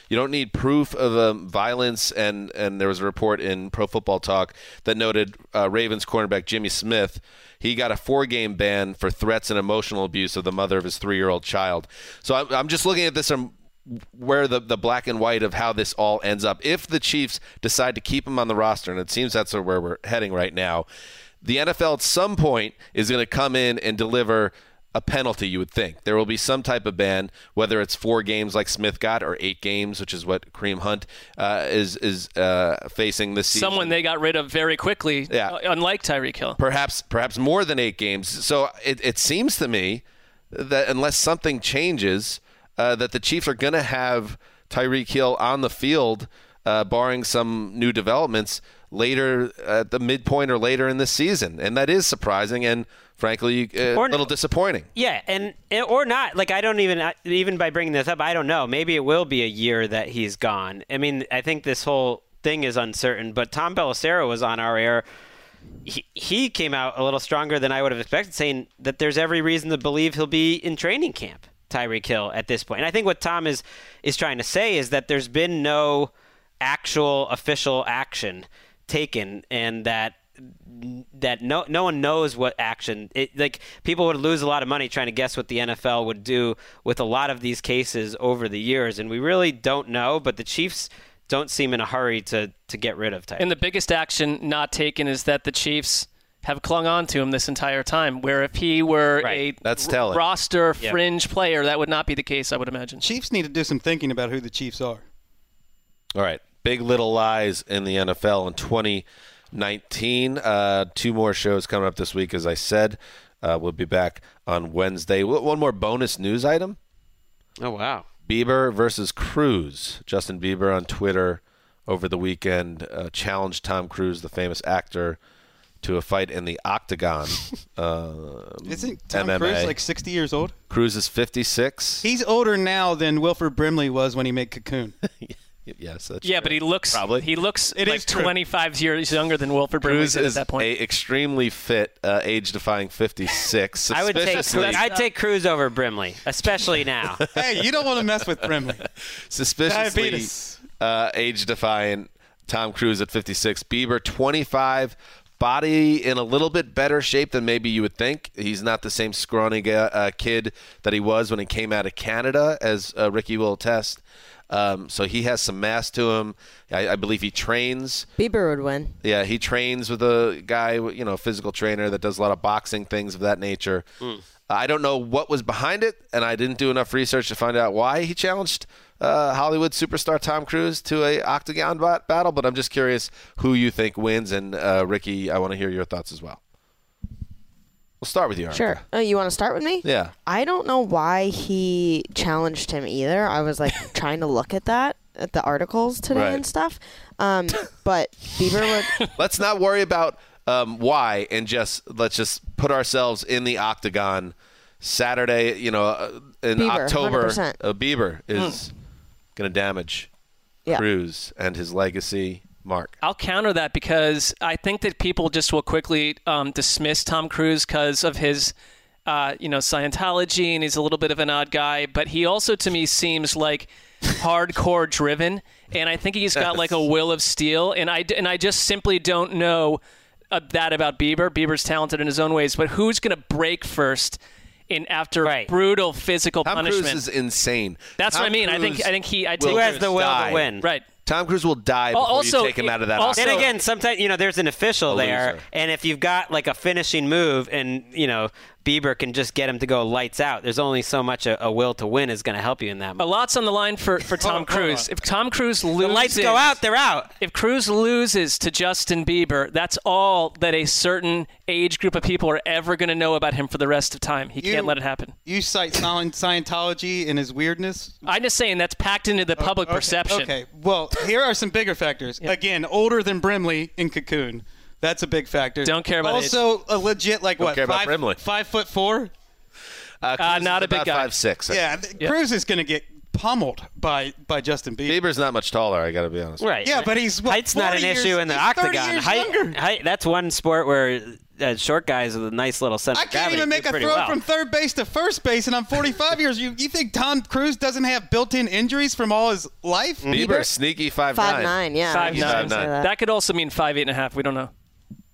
don't need proof of violence. And there was a report in Pro Football Talk that noted Ravens cornerback Jimmy Smith, he got a 4-game ban for threats and emotional abuse of the mother of his 3-year-old child. So I'm just looking at this from where the black and white of how this all ends up. If the Chiefs decide to keep him on the roster, and it seems that's where we're heading right now, the NFL at some point is going to come in and deliver a penalty, you would think. There will be some type of ban, whether it's 4 games like Smith got or 8 games, which is what Kareem Hunt is facing this season. Someone they got rid of very quickly, unlike Tyreek Hill. Perhaps more than 8 games. So it seems to me that unless something changes, that the Chiefs are going to have Tyreek Hill on the field, barring some new developments, later at the midpoint or later in this season. And that is surprising and, frankly, a little disappointing. Yeah, and or not. Like, I don't even by bringing this up, I don't know. Maybe it will be a year that he's gone. I mean, I think this whole thing is uncertain, but Tom Pelissero was on our air. He came out a little stronger than I would have expected, saying that there's every reason to believe he'll be in training camp, Tyreek Hill, at this point. And I think what Tom is trying to say is that there's been no actual official action taken, and that no one knows what action. People would lose a lot of money trying to guess what the NFL would do with a lot of these cases over the years, and we really don't know. But the Chiefs don't seem in a hurry to get rid of Tyreek. And the biggest action not taken is that the Chiefs have clung on to him this entire time, where if he were a roster fringe player, that would not be the case, I would imagine. Chiefs need to do some thinking about who the Chiefs are. All right. Big Little Lies in the NFL in 2019. 2 more shows coming up this week, as I said. We'll be back on Wednesday. One more bonus news item. Oh, wow. Bieber versus Cruz. Justin Bieber on Twitter over the weekend challenged Tom Cruise, the famous actor, to a fight in the octagon. Isn't Tom MMA. Cruise like 60 years old? Cruise is 56. He's older now than Wilford Brimley was when he made Cocoon. Yes, that's true. But he looks like 25 years younger than Wilford Brimley at that point. Cruz is extremely fit, age-defying 56. I would take Cruz over Brimley, especially now. Hey, you don't want to mess with Brimley. Suspiciously age-defying Tom Cruise at 56. Bieber, 25. Body in a little bit better shape than maybe you would think. He's not the same scrawny kid that he was when he came out of Canada, as Ricky will attest. So he has some mass to him. I believe he trains. Bieber would win. Yeah, he trains with a guy, physical trainer that does a lot of boxing, things of that nature. Mm. I don't know what was behind it, and I didn't do enough research to find out why he challenged Hollywood superstar Tom Cruise to a octagon battle, but I'm just curious who you think wins, and Ricky, I want to hear your thoughts as well. We'll start with you, Erica. Sure. Oh, you want to start with me? Yeah. I don't know why he challenged him either. I was trying to look at the articles today and stuff. But Bieber would. Let's not worry about why, and let's just put ourselves in the octagon Saturday. In Bieber, October, Bieber is going to damage Cruz and his legacy Mark. I'll counter that because I think that people just will quickly dismiss Tom Cruise because of his, Scientology, and he's a little bit of an odd guy. But he also, to me, seems like hardcore driven, and I think he's got like a will of steel. And I just simply don't know that about Bieber. Bieber's talented in his own ways, but who's going to break first? And after brutal physical punishment. Tom Cruise is insane. That's what I mean. Who has the will to win? Right. Tom Cruise will die before you take him out of that hospital. Then again, sometimes, there's an official there. And if you've got like a finishing move and, Bieber can just get him to go lights out, there's only so much a will to win is going to help you in that moment. A lot's on the line for Tom Cruise. If Tom Cruise loses. The lights go out, they're out. If Cruise loses to Justin Bieber, that's all that a certain age group of people are ever going to know about him for the rest of time. He can't let it happen. You cite Scientology and his weirdness? I'm just saying that's packed into the public perception. Okay, well. Here are some bigger factors. Yeah. Again, older than Brimley in Cocoon. That's a big factor. Don't care about it. Also, a legit, like, what, 5'4"? Not a big guy. 5'6". Yeah, Cruz is going to get pummeled by Justin Bieber. Bieber's not much taller, I got to be honest. Right. Yeah, but he's height's not an issue in the octagon. Height, that's one sport where short guys with a nice little center of gravity. I can't even make a throw from third base to first base, and I'm 45 years. You think Tom Cruise doesn't have built-in injuries from all his life? Bieber, sneaky 5'9". 5'9", yeah. 5'9". That could also mean 5'8.5". We don't know.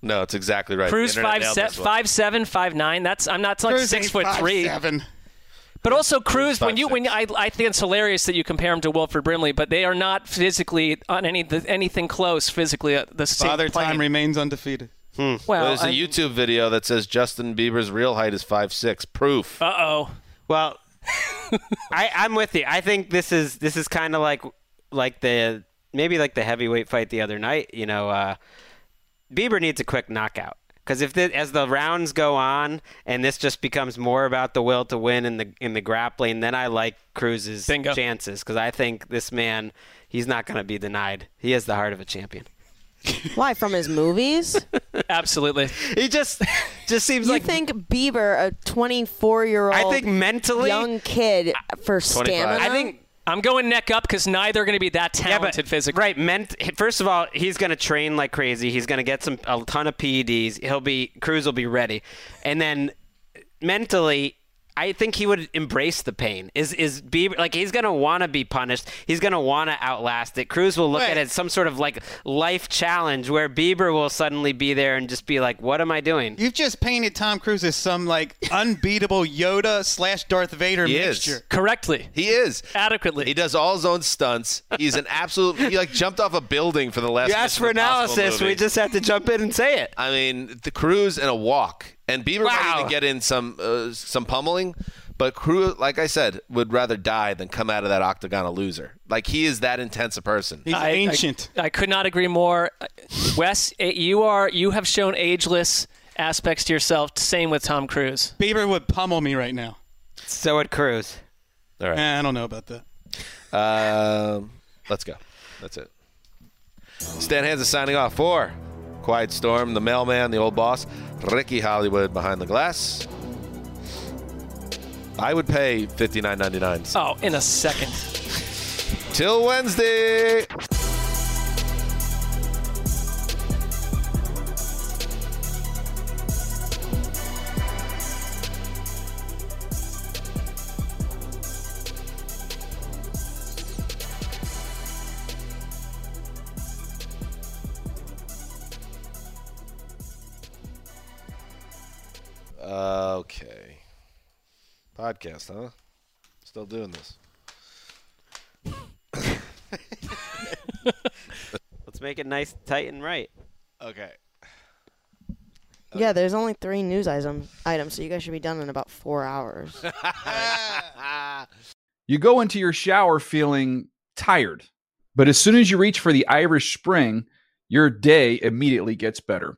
No, it's exactly right. Cruise 5'7", 5'9". That's I'm not like 6'3". 5'7". But also, Cruz, I think it's hilarious that you compare him to Wilford Brimley, but they are not physically on anything close physically at the same Father plane. Time remains undefeated. Well, there's a YouTube video that says Justin Bieber's real height is 5'6". Proof. Uh-oh. Well, I'm with you. I think this is kind of like the maybe like the heavyweight fight the other night. Bieber needs a quick knockout. Because as the rounds go on, and this just becomes more about the will to win and in the grappling, then I like Cruz's chances. Because I think this man, he's not going to be denied. He has the heart of a champion. Why? From his movies? Absolutely. He just seems like... You think Bieber, a 24-year-old, I think mentally, young kid for 25. Stamina? I think... I'm going neck up because neither are going to be that talented physically. Right. First of all, he's going to train like crazy. He's going to get a ton of PEDs. Cruz will be ready. And then mentally, I think he would embrace the pain. Is Bieber, like, he's going to want to be punished. He's going to want to outlast it. Cruz will look at it as some sort of, like, life challenge where Bieber will suddenly be there and just be like, what am I doing? You've just painted Tom Cruise as some, like, unbeatable Yoda/Darth Vader he mixture. Is. Correctly. He is. Adequately. He does all his own stunts. He's an absolute – he, like, jumped off a building for the last – You asked for analysis. We just have to jump in and say it. I mean, the Cruise and a walk – and Bieber might even get in some pummeling, but Cruz, like I said, would rather die than come out of that octagon a loser. Like, he is that intense a person. He's ancient. I could not agree more. Wes, you have shown ageless aspects to yourself. Same with Tom Cruise. Bieber would pummel me right now. So would Cruz. All right. I don't know about that. Let's go. That's it. Stan Hansis signing off for Quiet Storm, the mailman, the old boss, Ricky Hollywood behind the glass. I would pay $59.99. Oh, in a second. Till Wednesday. Okay. Podcast, huh? Still doing this. Let's make it nice, tight, and right. Okay. Yeah, there's only 3 news items, so you guys should be done in about 4 hours. You go into your shower feeling tired, but as soon as you reach for the Irish Spring, your day immediately gets better.